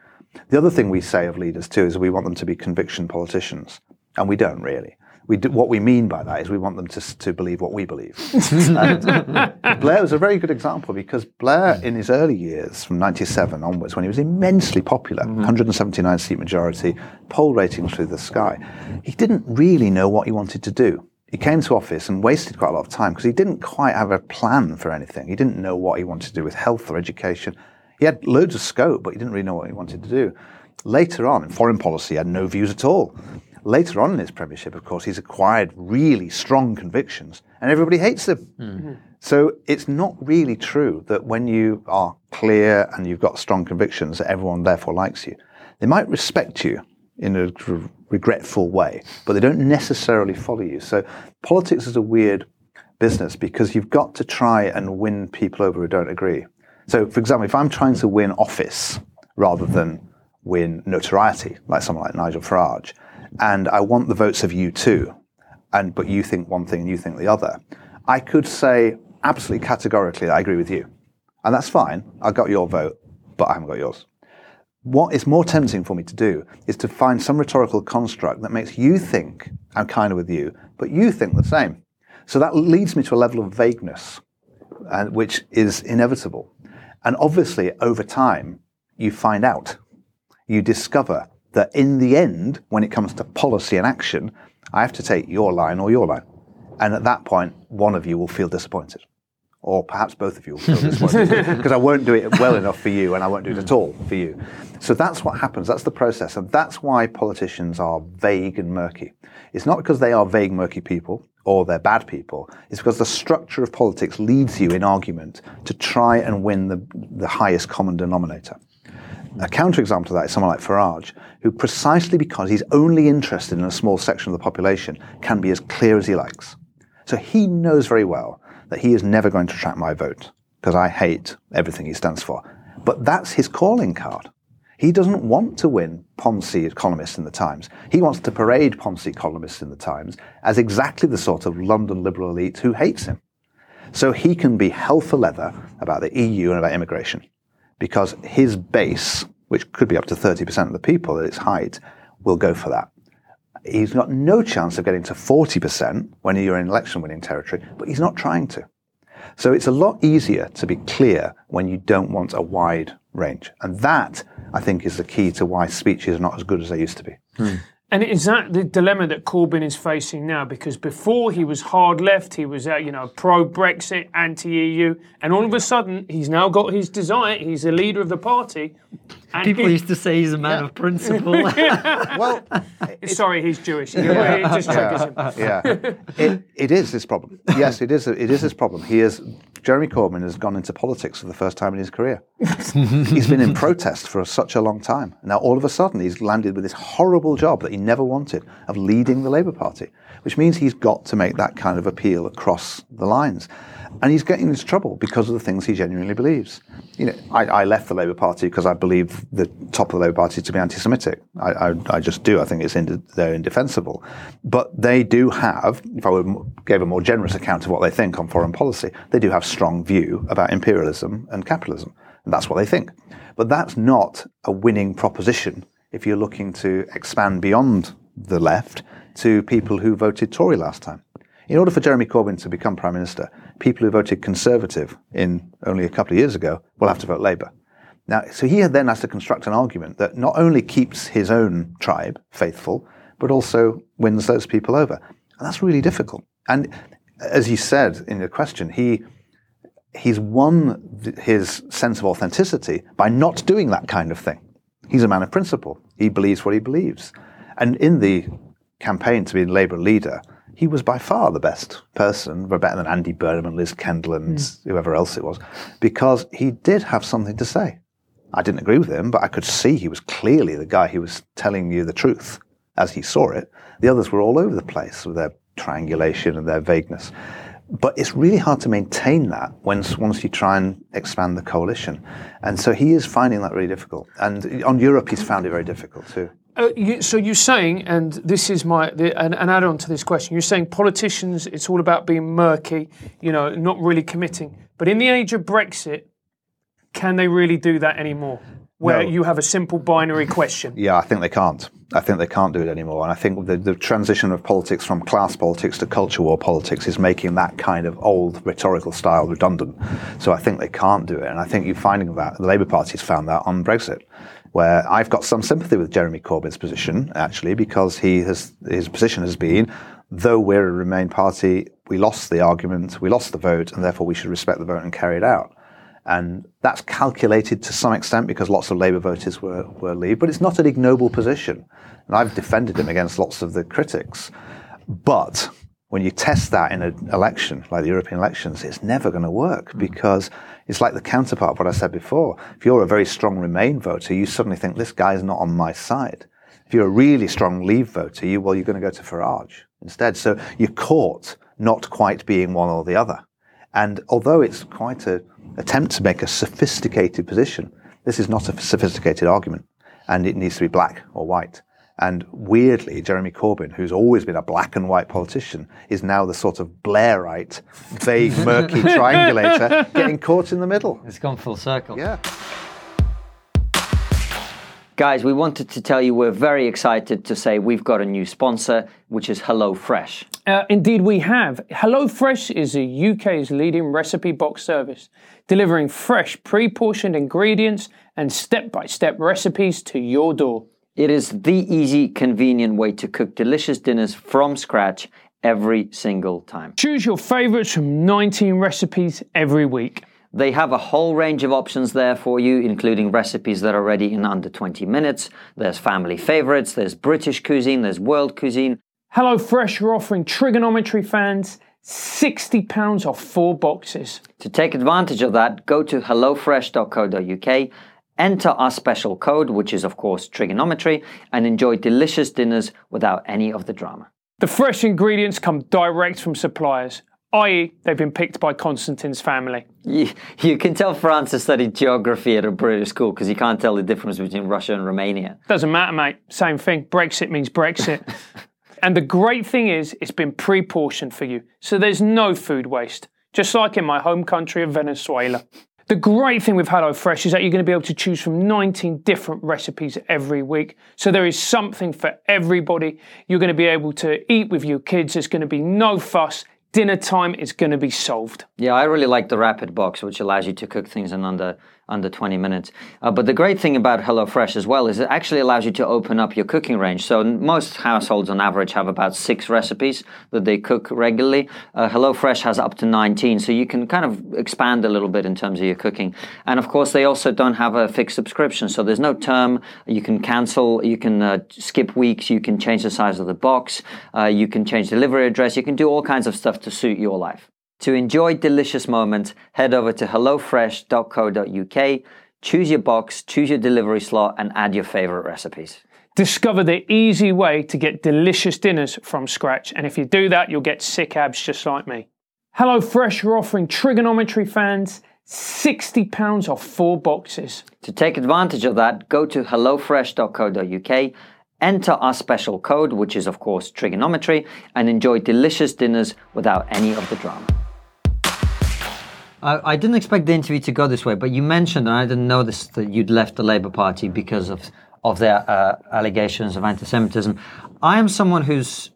The other thing we say of leaders, too, is we want them to be conviction politicians, and we don't really. What we mean by that is we want them to believe what we believe. Blair was a very good example because Blair, in his early years, from 1997 onwards, when he was immensely popular, 179-seat majority, poll ratings through the sky, he didn't really know what he wanted to do. He came to office and wasted quite a lot of time because he didn't quite have a plan for anything. He didn't know what he wanted to do with health or education. He had loads of scope, but he didn't really know what he wanted to do. Later on, in foreign policy, he had no views at all. Later on in his premiership, of course, he's acquired really strong convictions, and everybody hates them. Mm-hmm. So it's not really true that when you are clear and you've got strong convictions, that everyone therefore likes you. They might respect you in a regretful way, but they don't necessarily follow you. So politics is a weird business because you've got to try and win people over who don't agree. So, for example, if I'm trying to win office rather than win notoriety, like someone like Nigel Farage, and I want the votes of you two, but you think one thing and you think the other, I could say absolutely categorically that I agree with you. And that's fine. I got your vote, but I haven't got yours. What is more tempting for me to do is to find some rhetorical construct that makes you think I'm kind of with you, but you think the same. So that leads me to a level of vagueness, which is inevitable. And obviously, over time, you find out. You discover that in the end, when it comes to policy and action, I have to take your line or your line. And at that point, one of you will feel disappointed. Or perhaps both of you will feel disappointed. Because I won't do it well enough for you, and I won't do it at all for you. So that's what happens. That's the process. And that's why politicians are vague and murky. It's not because they are vague, murky people, or they're bad people. It's because the structure of politics leads you in argument to try and win the highest common denominator. A counterexample to that is someone like Farage, who precisely because he's only interested in a small section of the population can be as clear as he likes. So he knows very well that he is never going to attract my vote because I hate everything he stands for. But that's his calling card. He doesn't want to win Pomsey columnists in the Times. He wants to parade Pomsey columnists in the Times as exactly the sort of London liberal elite who hates him. So he can be hell for leather about the EU and about immigration because his base, which could be up to 30% of the people at its height, will go for that. He's got no chance of getting to 40% when you're in election-winning territory, but he's not trying to. So it's a lot easier to be clear when you don't want a wide range. And that, I think, is the key to why speeches are not as good as they used to be. Hmm. And is that the dilemma that Corbyn is facing now? Because before he was hard left, he was pro-Brexit, anti-EU, and all of a sudden he's now got his desire. He's the leader of the party. And people used to say he's a man of principle. Well, sorry, he's Jewish. Yeah. It just triggers him. Yeah, it is his problem. Yes, it is his problem. Jeremy Corbyn has gone into politics for the first time in his career. He's been in protest for such a long time. Now, all of a sudden, he's landed with this horrible job that he never wanted of leading the Labour Party, which means he's got to make that kind of appeal across the lines. And he's getting into trouble because of the things he genuinely believes. You know, I left the Labour Party because I believe the top of the Labour Party to be anti-Semitic. I just do. I think they're indefensible. But they do have, if I gave a more generous account of what they think on foreign policy, they do have strong view about imperialism and capitalism. And that's what they think. But that's not a winning proposition if you're looking to expand beyond the left to people who voted Tory last time. In order for Jeremy Corbyn to become Prime Minister, people who voted Conservative in only a couple of years ago will have to vote Labour. Now, so he then has to construct an argument that not only keeps his own tribe faithful, but also wins those people over. And that's really difficult. And as you said in your question, he's won his sense of authenticity by not doing that kind of thing. He's a man of principle. He believes what he believes. And in the campaign to be a Labour leader, he was by far the best person, better than Andy Burnham and Liz Kendall and whoever else it was, because he did have something to say. I didn't agree with him, but I could see he was clearly the guy who was telling you the truth as he saw it. The others were all over the place with their triangulation and their vagueness. But it's really hard to maintain that once you try and expand the coalition. And so he is finding that really difficult. And on Europe, he's found it very difficult too. So you're saying, and this is an add-on to this question, you're saying politicians, it's all about being murky, not really committing. But in the age of Brexit, can they really do that anymore? Where you have a simple binary question. Yeah, I think they can't do it anymore. And I think the transition of politics from class politics to culture war politics is making that kind of old rhetorical style redundant. So I think they can't do it. And I think you're finding that. The Labour Party's found that on Brexit, where I've got some sympathy with Jeremy Corbyn's position, actually, because his position has been, though we're a Remain party, we lost the argument, we lost the vote, and therefore we should respect the vote and carry it out. And that's calculated to some extent because lots of Labour voters were Leave, but it's not an ignoble position. And I've defended him against lots of the critics. But when you test that in an election, like the European elections, it's never going to work because it's like the counterpart of what I said before. If you're a very strong Remain voter, you suddenly think, this guy's not on my side. If you're a really strong Leave voter, you're going to go to Farage instead. So you're caught not quite being one or the other. And although it's quite an attempt to make a sophisticated position, this is not a sophisticated argument, and it needs to be black or white. And weirdly, Jeremy Corbyn, who's always been a black and white politician, is now the sort of Blairite, vague, murky triangulator getting caught in the middle. It's gone full circle. Yeah. Guys, we wanted to tell you we're very excited to say we've got a new sponsor, which is HelloFresh. Indeed, we have. HelloFresh is the UK's leading recipe box service, delivering fresh, pre-portioned ingredients and step-by-step recipes to your door. It is the easy, convenient way to cook delicious dinners from scratch every single time. Choose your favorites from 19 recipes every week. They have a whole range of options there for you, including recipes that are ready in under 20 minutes. There's family favorites, there's British cuisine, there's world cuisine. HelloFresh are offering Trigonometry fans £60 off 4 boxes. To take advantage of that, go to hellofresh.co.uk, enter our special code, which is of course Trigonometry, and enjoy delicious dinners without any of the drama. The fresh ingredients come direct from suppliers, i.e. they've been picked by Constantine's family. You can tell Francis studied geography at a British school because he can't tell the difference between Russia and Romania. Doesn't matter, mate. Same thing. Brexit means Brexit. And the great thing is it's been pre-portioned for you, so there's no food waste, just like in my home country of Venezuela. The great thing with HelloFresh is that you're going to be able to choose from 19 different recipes every week. So there is something for everybody. You're going to be able to eat with your kids. There's going to be no fuss. Dinner time is going to be solved. Yeah, I really like the rapid box, which allows you to cook things in under 20 minutes. But the great thing about HelloFresh as well is it actually allows you to open up your cooking range. So most households on average have about 6 recipes that they cook regularly. HelloFresh has up to 19, so you can kind of expand a little bit in terms of your cooking. And of course, they also don't have a fixed subscription, so there's no term. You can cancel, you can skip weeks, you can change the size of the box, you can change delivery address, you can do all kinds of stuff to suit your life. To enjoy delicious moments, head over to hellofresh.co.uk, choose your box, choose your delivery slot, and add your favorite recipes. Discover the easy way to get delicious dinners from scratch, and if you do that, you'll get sick abs just like me. HelloFresh are offering Trigonometry fans £60 off 4 boxes. To take advantage of that, go to hellofresh.co.uk, enter our special code, which is of course Trigonometry, and enjoy delicious dinners without any of the drama. I didn't expect the interview to go this way, but you mentioned, and I didn't know this, that you'd left the Labour Party because of their allegations of anti-Semitism. I am someone who's,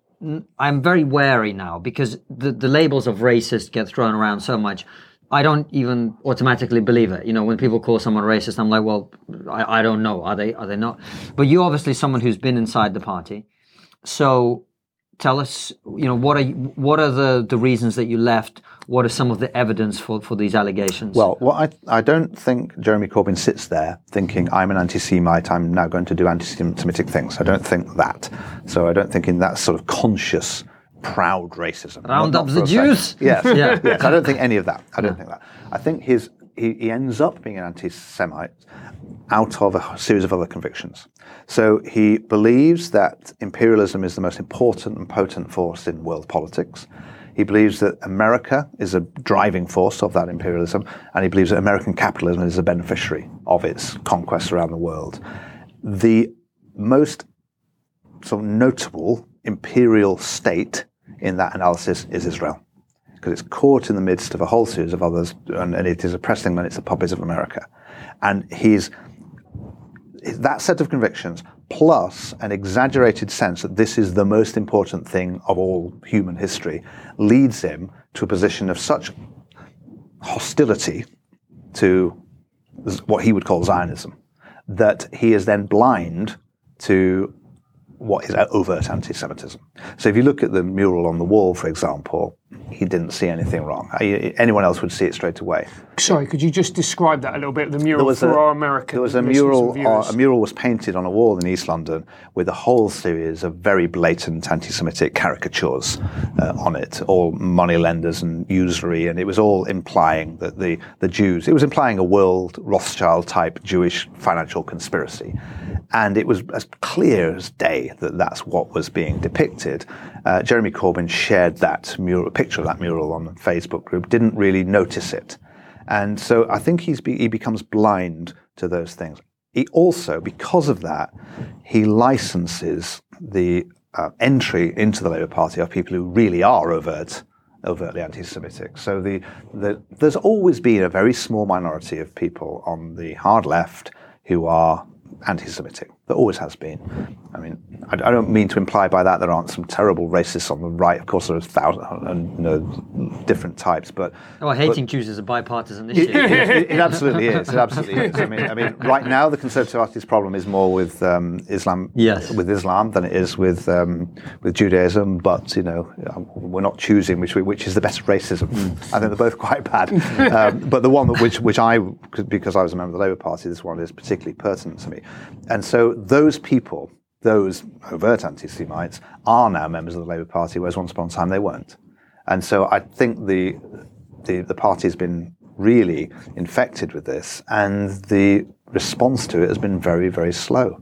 I'm very wary now because the labels of racist get thrown around so much. I don't even automatically believe it. You know, when people call someone racist, I'm like, well, I don't know. Are they not? But you're obviously someone who's been inside the party. So tell us, you know, what are the reasons that you left? What are some of the evidence for these allegations? Well, I don't think Jeremy Corbyn sits there thinking, I'm an anti-Semite, I'm now going to do anti-Semitic things. I don't think that. So I don't think in that sort of conscious proud racism. Round up the Jews? Yes. Yeah. Yes. I don't think any of that. I don't think that. I think he ends up being an anti-Semite out of a series of other convictions. So he believes that imperialism is the most important and potent force in world politics. He believes that America is a driving force of that imperialism, and he believes that American capitalism is a beneficiary of its conquests around the world. The most sort of notable imperial state in that analysis is Israel, because it's caught in the midst of a whole series of others, and it is oppressing them, and it's the puppies of America. And he's that set of convictions, plus an exaggerated sense that this is the most important thing of all human history, leads him to a position of such hostility to what he would call Zionism, that he is then blind to what is overt anti-Semitism. So if you look at the mural on the wall, for example, he didn't see anything wrong. Anyone else would see it straight away. Sorry, could you just describe that a little bit? The mural for our American. There was a mural. A mural was painted on a wall in East London with a whole series of very blatant anti-Semitic caricatures on it, all moneylenders and usury, and it was all implying that the Jews. It was implying a world Rothschild-type Jewish financial conspiracy, and it was as clear as day that that's what was being depicted. Jeremy Corbyn shared that mural. Picture of that mural on the Facebook group, didn't really notice it. And so I think he becomes blind to those things. He also, because of that, he licenses the entry into the Labour Party of people who really are overtly anti-Semitic. So there's always been a very small minority of people on the hard left who are anti-Semitic. There always has been. I mean, I don't mean to imply by that there aren't some terrible racists on the right. Of course, there are different types. Hating Jews is a bipartisan issue. It absolutely is. It absolutely is. I mean, right now the Conservative Party's problem is more with Islam than it is with Judaism. But you know, we're not choosing which is the best racism. I think they're both quite bad. But the one which I, because I was a member of the Labour Party, this one is particularly pertinent to me, and so. Those people, those overt anti-Semites, are now members of the Labour Party, whereas once upon a time they weren't. And so I think the party's been really infected with this, and the response to it has been very, very slow.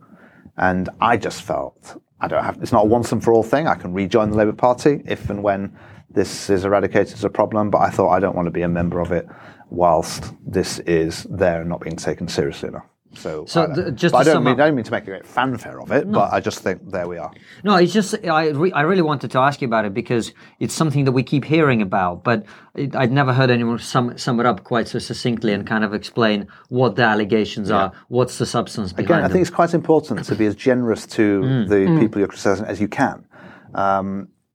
And I just felt, it's not a once and for all thing, I can rejoin the Labour Party if and when this is eradicated as a problem, but I thought I don't want to be a member of it whilst this is there and not being taken seriously enough. I don't mean to make a great fanfare of it, but I just think there we are. No, it's just I really wanted to ask you about it because it's something that we keep hearing about, but I'd never heard anyone sum it up quite so succinctly and kind of explain what the allegations are, what's the substance behind them. Again, I think it's quite important to be as generous to the people you're criticizing as you can.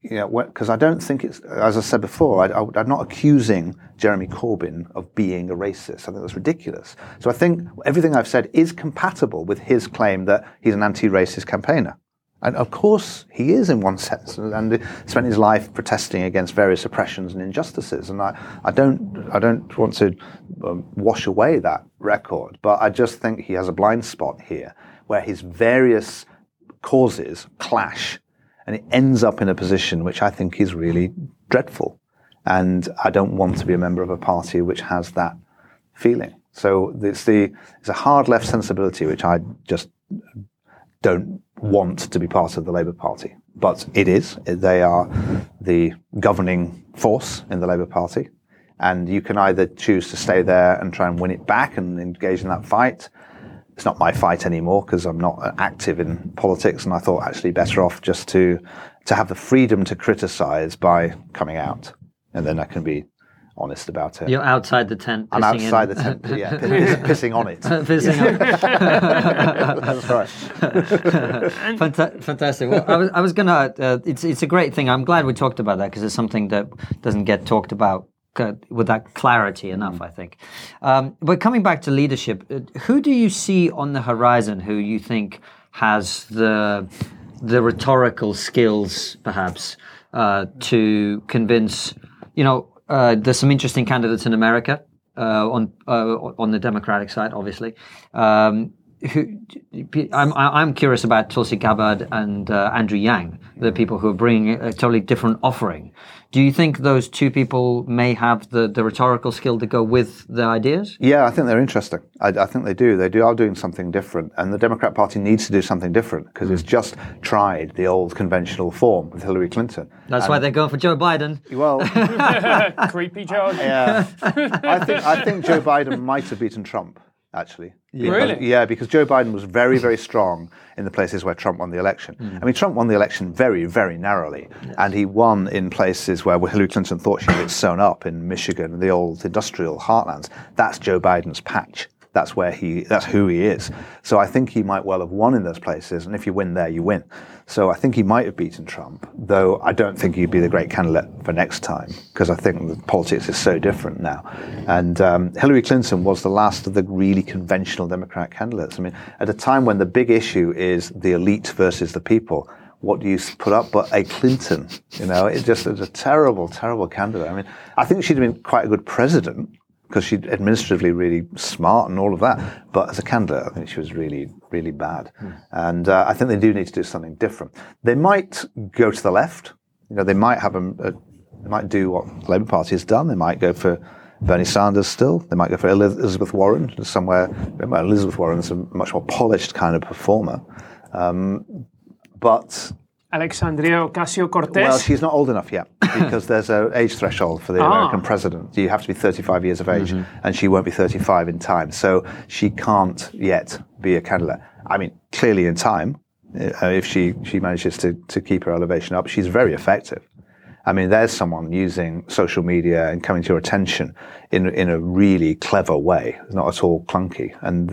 Because I don't think it's, as I said before, I'm not accusing Jeremy Corbyn of being a racist. I think that's ridiculous. So I think everything I've said is compatible with his claim that he's an anti-racist campaigner. And of course he is in one sense, and spent his life protesting against various oppressions and injustices. And I don't want to wash away that record, but I just think he has a blind spot here where his various causes clash. And it ends up in a position which I think is really dreadful. And I don't want to be a member of a party which has that feeling. So it's a hard left sensibility which I just don't want to be part of the Labour Party. But it is. They are the governing force in the Labour Party. And you can either choose to stay there and try and win it back and engage in that fight. It's not my fight anymore because I'm not active in politics, and I thought actually better off just to have the freedom to criticize by coming out, and then I can be honest about it. You're outside the tent. I'm outside the tent, yeah, pissing on it. That's right. Fantastic. Well, I was gonna. It's a great thing. I'm glad we talked about that because it's something that doesn't get talked about with that clarity enough, I think. But coming back to leadership, who do you see on the horizon who you think has the rhetorical skills, perhaps, to convince? There's some interesting candidates in America on the Democratic side, obviously. I'm curious about Tulsi Gabbard and Andrew Yang, the people who are bringing a totally different offering. Do you think those two people may have the rhetorical skill to go with the ideas? Yeah, I think they're interesting. I think they do. They are doing something different, and the Democrat Party needs to do something different because it's just tried the old conventional form with Hillary Clinton. That's why they're going for Joe Biden. Well, creepy Joe. Yeah, I think Joe Biden might have beaten Trump. Actually. Yeah. Really? Yeah, because Joe Biden was very, very strong in the places where Trump won the election. I mean, Trump won the election very, very narrowly, yes. And he won in places where Hillary Clinton thought she'd get sewn up in Michigan, the old industrial heartlands. That's Joe Biden's patch. That's who he is. So I think he might well have won in those places, and if you win there, you win. So I think he might have beaten Trump, though I don't think he'd be the great candidate for next time, because I think the politics is so different now. And Hillary Clinton was the last of the really conventional Democrat candidates. I mean, at a time when the big issue is the elite versus the people, what do you put up but a Clinton? You know, it just is a terrible, terrible candidate. I mean, I think she'd have been quite a good president because she'd administratively really smart and all of that. But as a candidate, I think she was really, really bad. Mm. And I think they do need to do something different. They might go to the left. You know, they might have they might do what the Labour Party has done. They might go for Bernie Sanders still. They might go for Elizabeth Warren somewhere. Well, Elizabeth Warren's a much more polished kind of performer. But Alexandria Ocasio-Cortez? Well, she's not old enough yet because there's an age threshold for the American president. You have to be 35 years of age, and she won't be 35 in time. So she can't yet be a candidate. I mean, clearly in time, if she manages to keep her elevation up, she's very effective. I mean, there's someone using social media and coming to your attention in a really clever way. It's not at all clunky. And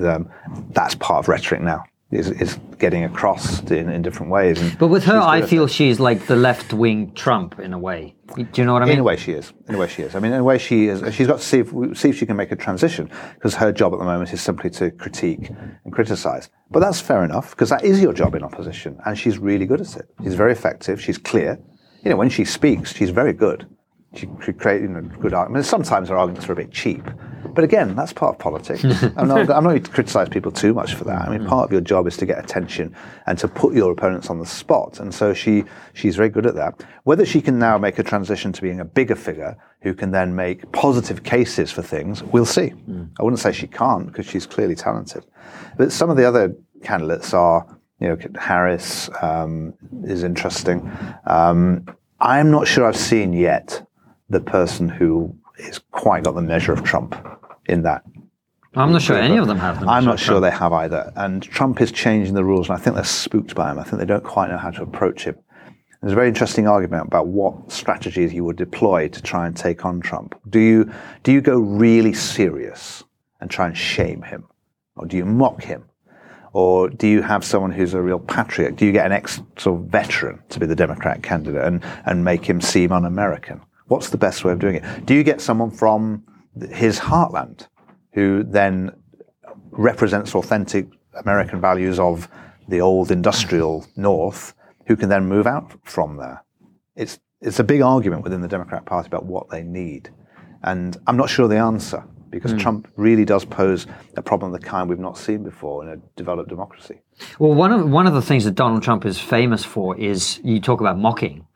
that's part of rhetoric now. Is getting across in different ways. And but with her, I feel she's like the left-wing Trump in a way. Do you know what I mean? In a way she is. I mean, in a way she is. She's got to see if she can make a transition, because her job at the moment is simply to critique and criticize. But that's fair enough, because that is your job in opposition, and she's really good at it. She's very effective. She's clear. You know, when she speaks, she's very good. She could create good arguments. Sometimes her arguments are a bit cheap. But again, that's part of politics. I'm not going to criticise people too much for that. I mean, part of your job is to get attention and to put your opponents on the spot. And so she's very good at that. Whether she can now make a transition to being a bigger figure who can then make positive cases for things, we'll see. Mm. I wouldn't say she can't, because she's clearly talented. But some of the other candidates are, you know, Harris is interesting. I'm not sure I've seen yet the person who has quite got the measure of Trump in that. I'm not sure any of them have the measure. I'm not sure they have either. And Trump is changing the rules, and I think they're spooked by him. I think they don't quite know how to approach him. There's a very interesting argument about what strategies you would deploy to try and take on Trump. Do you go really serious and try and shame him? Or do you mock him? Or do you have someone who's a real patriot? Do you get an ex-veteran to be the Democrat candidate and make him seem un-American? What's the best way of doing it? Do you get someone from his heartland who then represents authentic American values of the old industrial North, who can then move out from there? It's a big argument within the Democrat Party about what they need. And I'm not sure the answer, because Trump really does pose a problem of the kind we've not seen before in a developed democracy. Well, one of the things that Donald Trump is famous for is, you talk about mocking.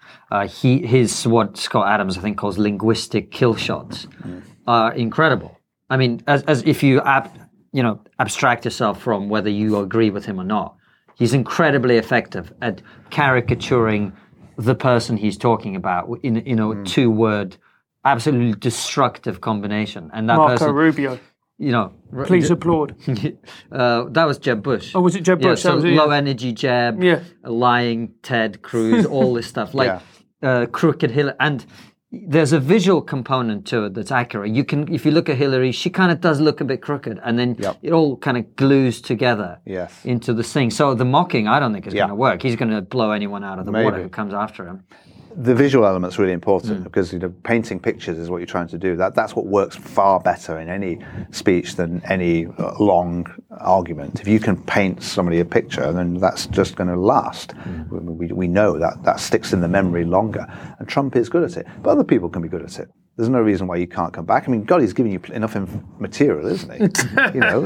His what Scott Adams, I think, calls linguistic kill shots are incredible. I mean, as if you abstract yourself from whether you agree with him or not, he's incredibly effective at caricaturing the person he's talking about in a two-word, absolutely destructive combination. And that Marco Rubio. Please applaud. That was Jeb Bush. Oh, was it Jeb Bush? So low-energy Jeb, lying Ted Cruz, all this stuff. Crooked Hillary. And there's a visual component to it that's accurate. If you look at Hillary, she kind of does look a bit crooked. And then it all kind of glues together into this thing. So the mocking, I don't think is going to work. He's going to blow anyone out of the water who comes after him. The visual element's really important because painting pictures is what you're trying to do. That's what works far better in any speech than any long argument. If you can paint somebody a picture, then that's just going to last. We know that sticks in the memory longer. And Trump is good at it. But other people can be good at it. There's no reason why you can't come back. I mean, God, he's giving you enough material, isn't he?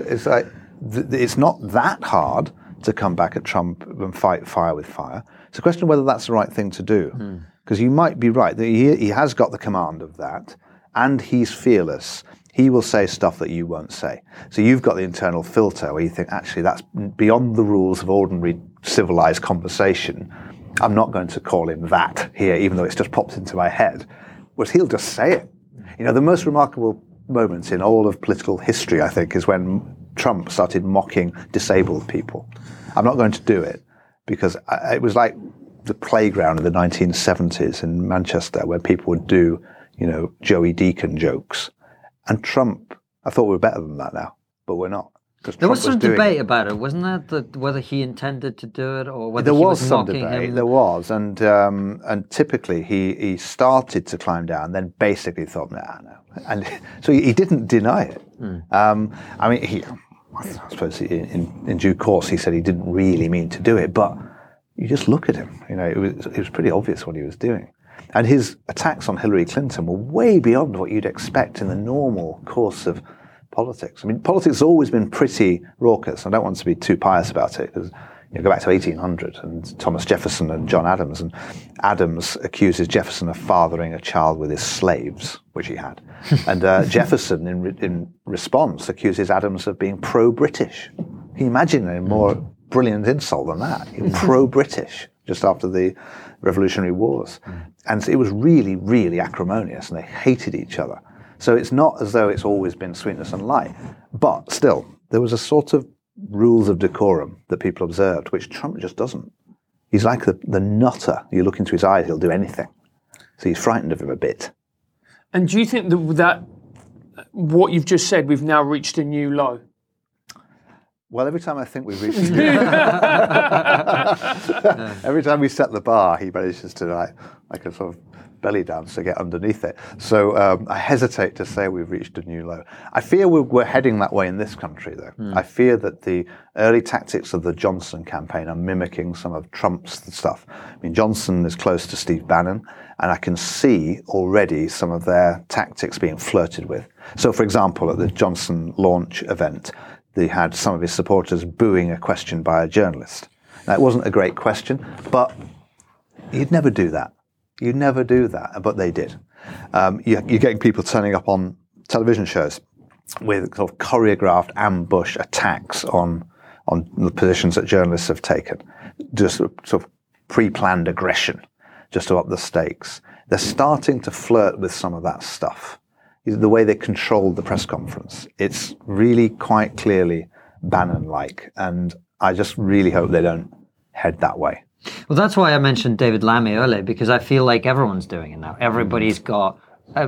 It's like it's not that hard to come back at Trump and fight fire with fire. It's a question of whether that's the right thing to do. Because you might be right. He has got the command of that, and he's fearless. He will say stuff that you won't say. So you've got the internal filter where you think, actually, that's beyond the rules of ordinary civilized conversation. I'm not going to call him that here, even though it's just popped into my head. Whereas he'll just say it. The most remarkable moment in all of political history, I think, is when Trump started mocking disabled people. I'm not going to do it, because it was like the playground of the 1970s in Manchester, where people would do, Joey Deacon jokes. And Trump, I thought we were better than that now, but we're not. There was some debate about it, wasn't there? Whether he intended to do it or whether there was some debate. There was, and typically he started to climb down, then basically thought, no, and so he didn't deny it. I suppose in due course he said he didn't really mean to do it, but you just look at him. You know, it was pretty obvious what he was doing. And his attacks on Hillary Clinton were way beyond what you'd expect in the normal course of politics. I mean, politics has always been pretty raucous. I don't want to be too pious about it, because you know, go back to 1800 and Thomas Jefferson and John Adams, and Adams accuses Jefferson of fathering a child with his slaves, which he had. And Jefferson, in response, accuses Adams of being pro-British. Can you imagine a more brilliant insult than that? Pro-British, just after the Revolutionary Wars. And it was really, really acrimonious, and they hated each other. So it's not as though it's always been sweetness and light. But still, there was a sort of rules of decorum that people observed, which Trump just doesn't. He's like the nutter. You look into his eyes, he'll do anything. So he's frightened of him a bit. And do you think that what you've just said, we've now reached a new low? Well, every time I think we've reached a new low. Every time we set the bar, he manages to like a sort of belly dance to get underneath it. So I hesitate to say we've reached a new low. I fear we're heading that way in this country, though. I fear that the early tactics of the Johnson campaign are mimicking some of Trump's stuff. I mean, Johnson is close to Steve Bannon, and I can see already some of their tactics being flirted with. So, for example, at the Johnson launch event, they had some of his supporters booing a question by a journalist. Now, it wasn't a great question, but you'd never do that. You'd never do that, but they did. You're getting people turning up on television shows with sort of choreographed ambush attacks on the positions that journalists have taken, just sort of pre-planned aggression, just to up the stakes. They're starting to flirt with some of that stuff. The way they controlled the press conference, it's really quite clearly Bannon-like, and I just really hope they don't head that way. Well, that's why I mentioned David Lammy earlier, because I feel like everyone's doing it now. Everybody's got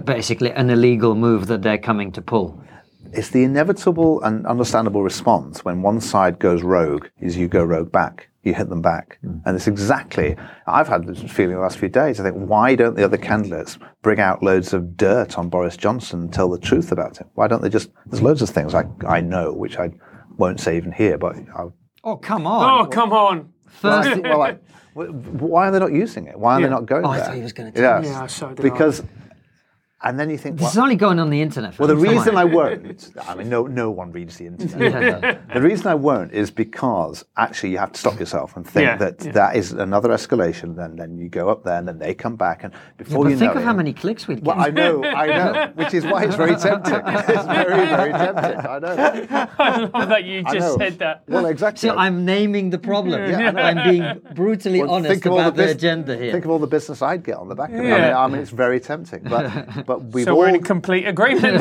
basically an illegal move that they're coming to pull. It's the inevitable and understandable response when one side goes rogue, is you go rogue back. You hit them back. And it's exactly, I've had this feeling the last few days, I think, why don't the other candidates bring out loads of dirt on Boris Johnson and tell the truth about him? Why don't they just, there's loads of things I know, which I won't say even here, but I'll... Oh, come on. Oh, come on. First, why are they not using it? Why are they not going there? I thought he was going to tell you. Yeah, so did I. Because... And then you think, well, this is only going on the internet. Well, the reason I won't, I mean, no one reads the internet. The reason I won't is because actually you have to stop yourself and think that is another escalation. Then you go up there and then they come back, and before you know, think of how many clicks we'd get. Well, I know, which is why it's very tempting. It's very, very tempting. I know. I love that you just said that. Well, exactly. See, I'm naming the problem. Yeah, I'm being brutally honest about the agenda here. Think of all the business I'd get on the back of it. I mean, it's very tempting, but. We're in complete agreement.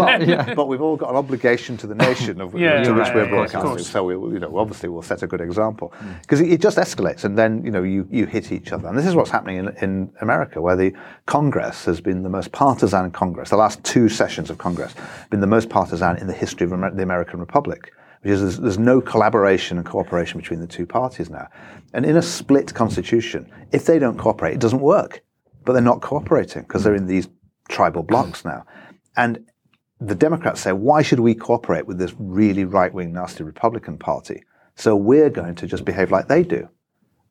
But we've all got an obligation to the nation to which we're broadcasting. So we obviously we'll set a good example, because it just escalates, and then you hit each other. And this is what's happening in America, where the Congress has been the most partisan Congress. The last two sessions of Congress have been the most partisan in the history of the American Republic. Because there's no collaboration and cooperation between the two parties now. And in a split constitution, if they don't cooperate, it doesn't work. But they're not cooperating because they're in these tribal blocks now. And the Democrats say, why should we cooperate with this really right-wing, nasty Republican Party? So we're going to just behave like they do,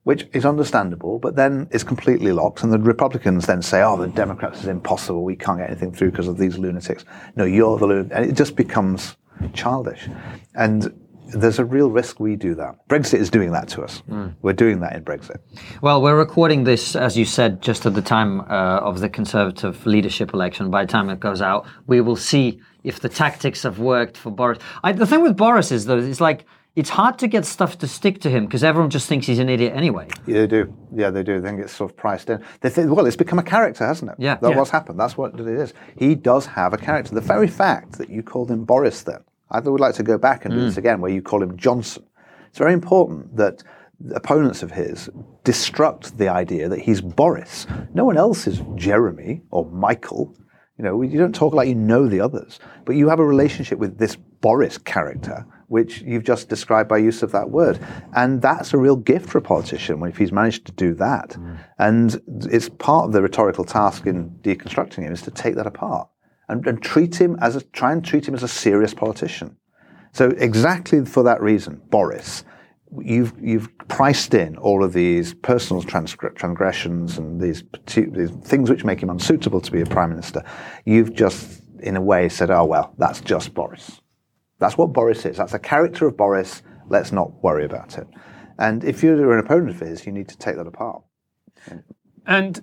which is understandable, but then it's completely locked. And the Republicans then say, the Democrats is impossible. We can't get anything through because of these lunatics. No, you're the lunatic. And it just becomes childish. And there's a real risk we do that. Brexit is doing that to us. We're doing that in Brexit. Well, we're recording this, as you said, just at the time of the Conservative leadership election. By the time it goes out, we will see if the tactics have worked for Boris. The thing with Boris is, though, it's like it's hard to get stuff to stick to him because everyone just thinks he's an idiot anyway. Yeah, they do. Yeah, they do. They think it's sort of priced in. They think, well, it's become a character, hasn't it? Yeah. What's happened. That's what it is. He does have a character. The very fact that you called him Boris then, I would like to go back and do this again, where you call him Johnson. It's very important that opponents of his destruct the idea that he's Boris. No one else is Jeremy or Michael. You don't talk like you know the others, but you have a relationship with this Boris character, which you've just described by use of that word. And that's a real gift for a politician if he's managed to do that. And it's part of the rhetorical task in deconstructing him is to take that apart. And try and treat him as a serious politician. So exactly for that reason, Boris you've priced in all of these personal transgressions and these things which make him unsuitable to be a prime minister. You've just, in a way, said, oh, well, that's just Boris. That's what Boris is. That's the character of Boris. Let's not worry about it. And if you're an opponent of his, you need to take that apart. And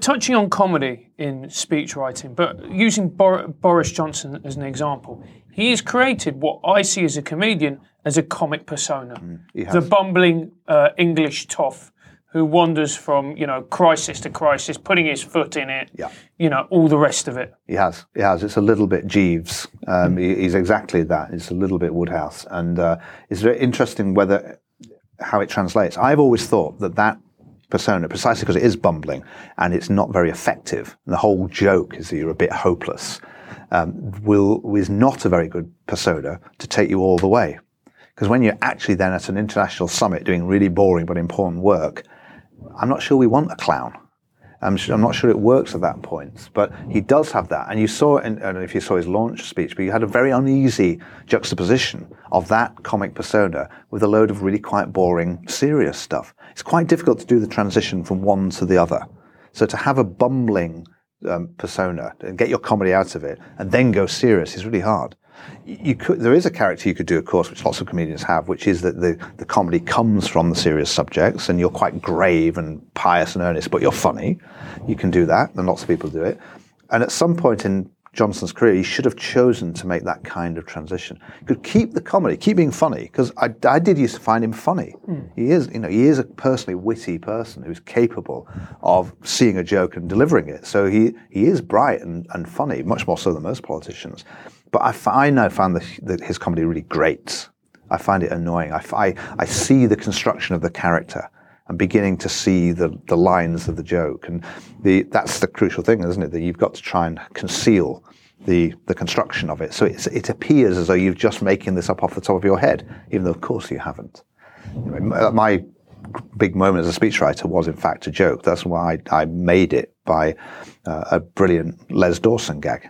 touching on comedy in speech writing, but using Boris Johnson as an example, he has created what I see as a comedian as a comic persona. The bumbling English toff who wanders from, crisis to crisis, putting his foot in it, all the rest of it. He has. It's a little bit Jeeves. He's exactly that. It's a little bit Woodhouse. And it's very interesting how it translates. I've always thought that persona, precisely because it is bumbling and it's not very effective, and the whole joke is that you're a bit hopeless, is not a very good persona to take you all the way. Because when you're actually then at an international summit doing really boring but important work, I'm not sure we want a clown. I'm not sure it works at that point. But he does have that. And you saw, I don't know if you saw his launch speech, but you had a very uneasy juxtaposition of that comic persona with a load of really quite boring, serious stuff. It's quite difficult to do the transition from one to the other. So to have a bumbling persona and get your comedy out of it and then go serious is really hard. There is a character you could do, of course, which lots of comedians have, which is that the comedy comes from the serious subjects and you're quite grave and pious and earnest, but you're funny. You can do that, and lots of people do it. And at some point in Johnson's career, he should have chosen to make that kind of transition. He could keep the comedy, keep being funny, because I did used to find him funny. He is a personally witty person who's capable of seeing a joke and delivering it. So he is bright and funny, much more so than most politicians. But I now found his comedy really great. I find it annoying. I see the construction of the character. I'm beginning to see the lines of the joke. And that's the crucial thing, isn't it? That you've got to try and conceal the construction of it. So it appears as though you're just making this up off the top of your head, even though, of course, you haven't. Anyway, my big moment as a speechwriter was, in fact, a joke. That's why I made it by a brilliant Les Dawson gag.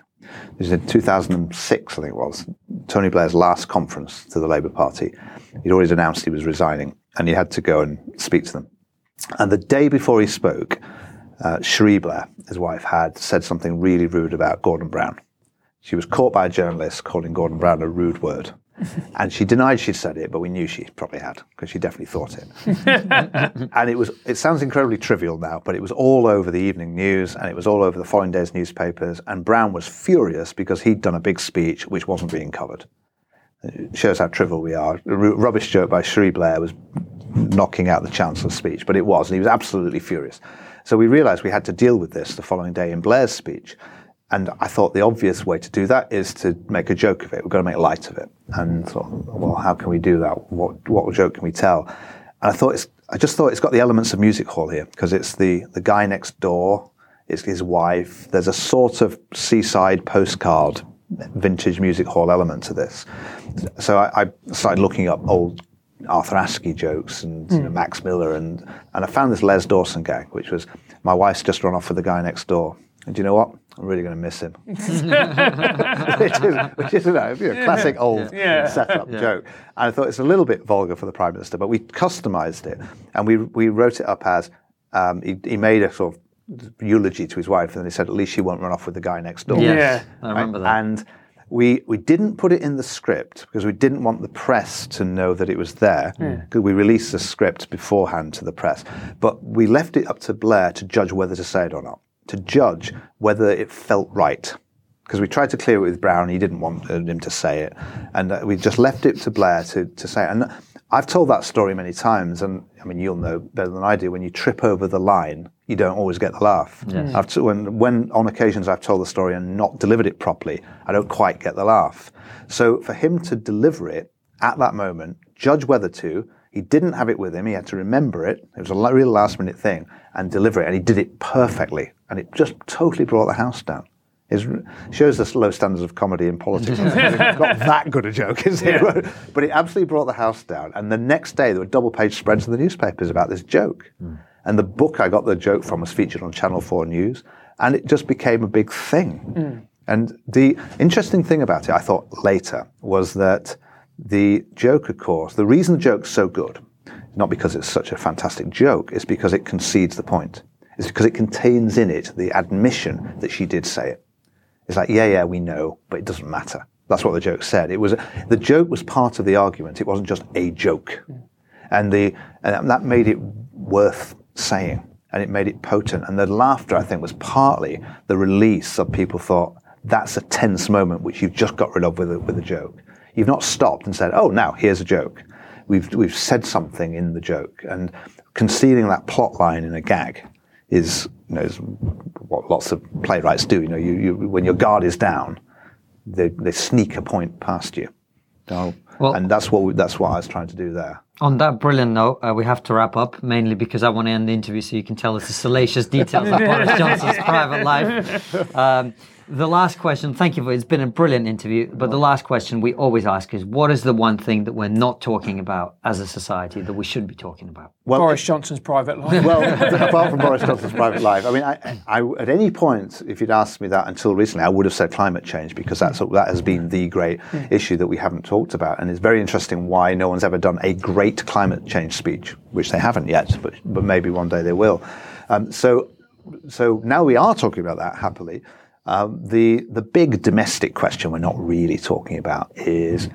It was in 2006, I think it was, Tony Blair's last conference to the Labour Party. He'd already announced he was resigning, and he had to go and speak to them. And the day before he spoke, Cherie Blair, his wife, had said something really rude about Gordon Brown. She was caught by a journalist calling Gordon Brown a rude word. And she denied she'd said it, but we knew she probably had, because she definitely thought it. And it sounds incredibly trivial now, but it was all over the evening news, and it was all over the following day's newspapers, and Brown was furious because he'd done a big speech which wasn't being covered. It shows how trivial we are. A rubbish joke by Cherie Blair was knocking out the Chancellor's speech, but it was, and he was absolutely furious. So we realised we had to deal with this the following day in Blair's speech. And I thought the obvious way to do that is to make a joke of it. We've got to make light of it. And thought, well, how can we do that? What joke can we tell? And I just thought it's got the elements of music hall here, because it's the guy next door, it's his wife. There's a sort of seaside postcard, vintage music hall element to this. So I started looking up old Arthur Askey jokes and Max Miller, and I found this Les Dawson gag, which was, my wife's just run off with the guy next door. And do you know what? I'm really going to miss him. which is a classic old set-up joke. And I thought it's a little bit vulgar for the Prime Minister, but we customised it. And we wrote it up as, he made a sort of eulogy to his wife, and he said, at least she won't run off with the guy next door. Yes. Yeah, I remember that. And we didn't put it in the script, because we didn't want the press to know that it was there, because we released the script beforehand to the press. But we left it up to Blair to judge whether to say it or not, to judge whether it felt right. Because we tried to clear it with Brown, he didn't want him to say it. And we just left it to Blair to say it. And I've told that story many times, and I mean, you'll know better than I do, when you trip over the line, you don't always get the laugh. Yes. When on occasions I've told the story and not delivered it properly, I don't quite get the laugh. So for him to deliver it at that moment, judge whether to, he didn't have it with him, he had to remember it, it was a real last minute thing, and deliver it, and he did it perfectly. And it just totally brought the house down. It shows the low standards of comedy in politics. Not that good a joke, is it? Yeah. But it absolutely brought the house down. And the next day, there were double-page spreads in the newspapers about this joke. And the book I got the joke from was featured on Channel 4 News, and it just became a big thing. And the interesting thing about it, I thought later, was that The joke, of course, the reason the joke's so good, not because it's such a fantastic joke, is because it concedes the point. It's because it contains in it the admission that she did say it. It's like, yeah, we know, but it doesn't matter. That's what the joke said. The joke was part of the argument. It wasn't just a joke. Yeah. And that made it worth saying, and it made it potent. And the laughter, I think, was partly the release of people thought, that's a tense moment which you've just got rid of with a joke. You've not stopped and said, oh, now here's a joke. We've said something in the joke, and concealing that plot line in a gag is what lots of playwrights do. You when your guard is down, they sneak a point past you. And that's what I was trying to do there. On that brilliant note, we have to wrap up, mainly because I want to end the interview so you can tell us the salacious details of Boris Johnson's private life. The last question, thank you for it. It's been a brilliant interview, but the last question we always ask is, what is the one thing that we're not talking about as a society that we should be talking about? Well, Boris Johnson's private life. Well, apart from Boris Johnson's private life, I mean, I at any point, if you'd asked me that until recently, I would have said climate change, because that has been the great issue that we haven't talked about. And it's very interesting why no one's ever done a great climate change speech, which they haven't yet, but maybe one day they will. So now we are talking about that, happily. The big domestic question we're not really talking about is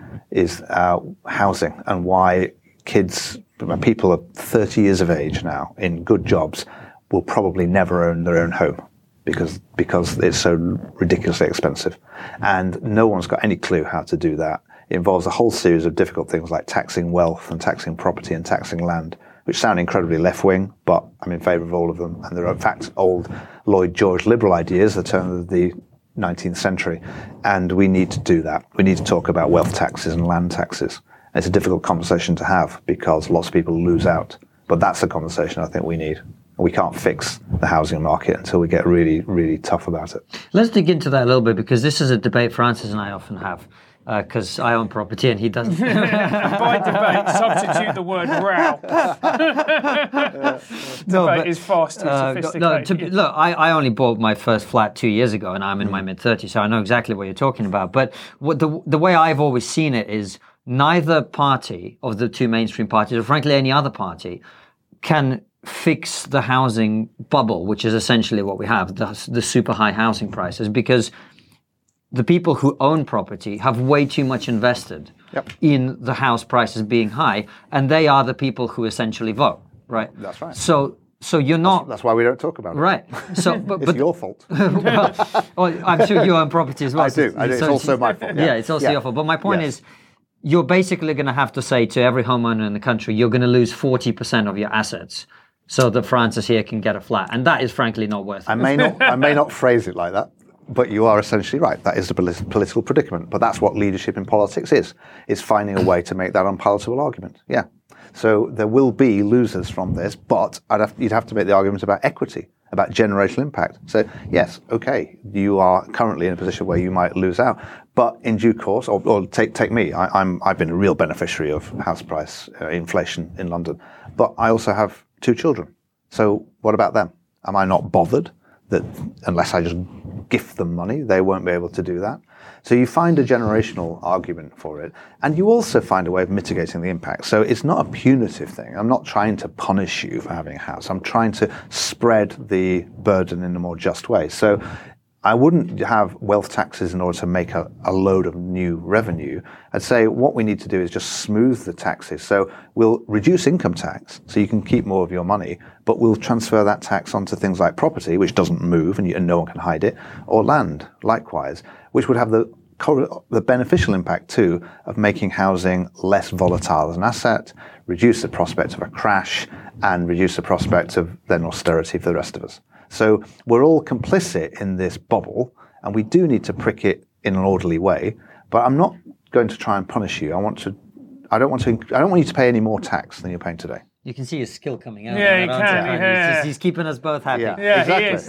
housing, and why people of 30 years of age now in good jobs will probably never own their own home because it's so ridiculously expensive, and no one's got any clue how to do that. It involves a whole series of difficult things like taxing wealth and taxing property and taxing land, which sound incredibly left-wing, but I'm in favour of all of them. And there are, in fact, old Lloyd George liberal ideas, the turn of the 19th century. And we need to do that. We need to talk about wealth taxes and land taxes. And it's a difficult conversation to have because lots of people lose out. But that's a conversation I think we need. We can't fix the housing market until we get really, really tough about it. Let's dig into that a little bit, because this is a debate Francis and I often have. Because I own property and he doesn't. By debate, substitute the word row. Debate is fast and sophisticated. Look, I only bought my first flat 2 years ago, and I'm in my mid-30s, so I know exactly what you're talking about. But what the way I've always seen it is, neither party of the two mainstream parties, or frankly any other party, can fix the housing bubble, which is essentially what we have, the super high housing prices, because the people who own property have way too much invested in the house prices being high, and they are the people who essentially vote, right? That's right. So you're not... That's why we don't talk about it. Right. So, but it's your fault. well, I'm sure you own property as well. I do. It's also my fault. Yeah, it's also your fault. But my point is, you're basically going to have to say to every homeowner in the country, you're going to lose 40% of your assets so that Francis here can get a flat. And that is frankly not worth it. I may not phrase it like that. But you are essentially right. That is the political predicament. But that's what leadership in politics is finding a way to make that unpalatable argument. Yeah. So there will be losers from this, but you'd have to make the argument about equity, about generational impact. So yes, okay, you are currently in a position where you might lose out. But in due course, or take me, I've been a real beneficiary of house price inflation in London. But I also have two children. So what about them? Am I not bothered that unless I just gift them money, they won't be able to do that? So you find a generational argument for it, and you also find a way of mitigating the impact. So it's not a punitive thing. I'm not trying to punish you for having a house. I'm trying to spread the burden in a more just way. So I wouldn't have wealth taxes in order to make a load of new revenue. I'd say what we need to do is just smooth the taxes. So we'll reduce income tax so you can keep more of your money, but we'll transfer that tax onto things like property, which doesn't move and no one can hide it, or land, likewise, which would have the beneficial impact too of making housing less volatile as an asset, reduce the prospect of a crash, and reduce the prospect of then austerity for the rest of us. So we're all complicit in this bubble, and we do need to prick it in an orderly way. But I'm not going to try and punish you. I don't want you to pay any more tax than you're paying today. You can see his skill coming out. Yeah, he's keeping us both happy. Yeah, exactly. He is.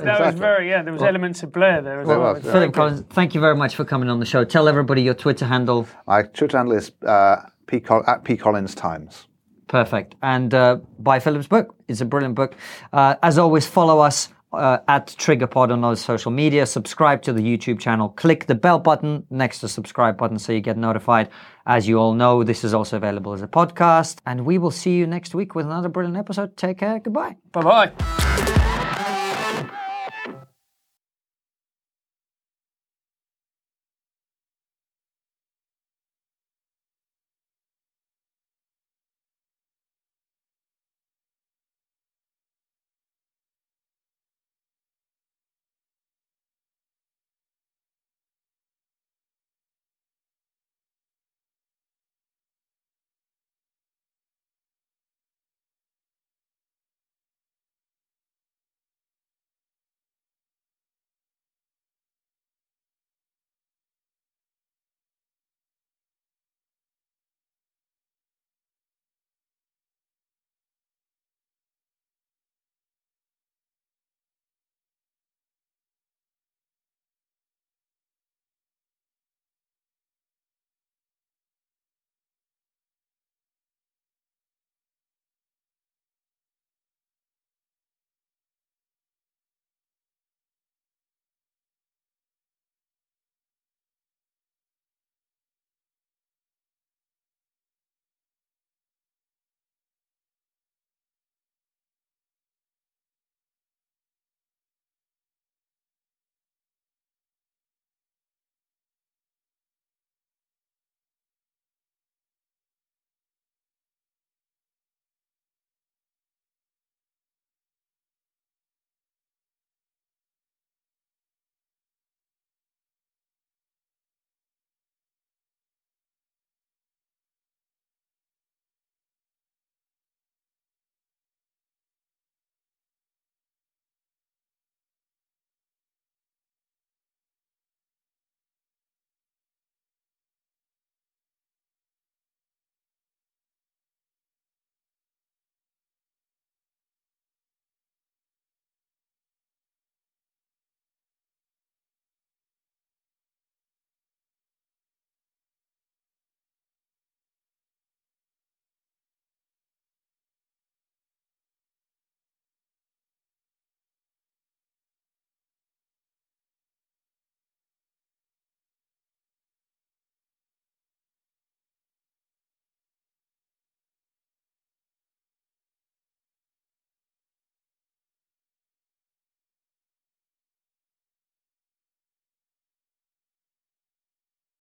There was elements of Blair there as well. Philip Collins, thank you very much for coming on the show. Tell everybody your Twitter handle. My Twitter handle is at pcollinstimes. Perfect. And buy Philip's book. It's a brilliant book. As always, follow us at TriggerPod on all social media. Subscribe to the YouTube channel. Click the bell button next to the subscribe button so you get notified. As you all know, this is also available as a podcast. And we will see you next week with another brilliant episode. Take care. Goodbye. Bye-bye.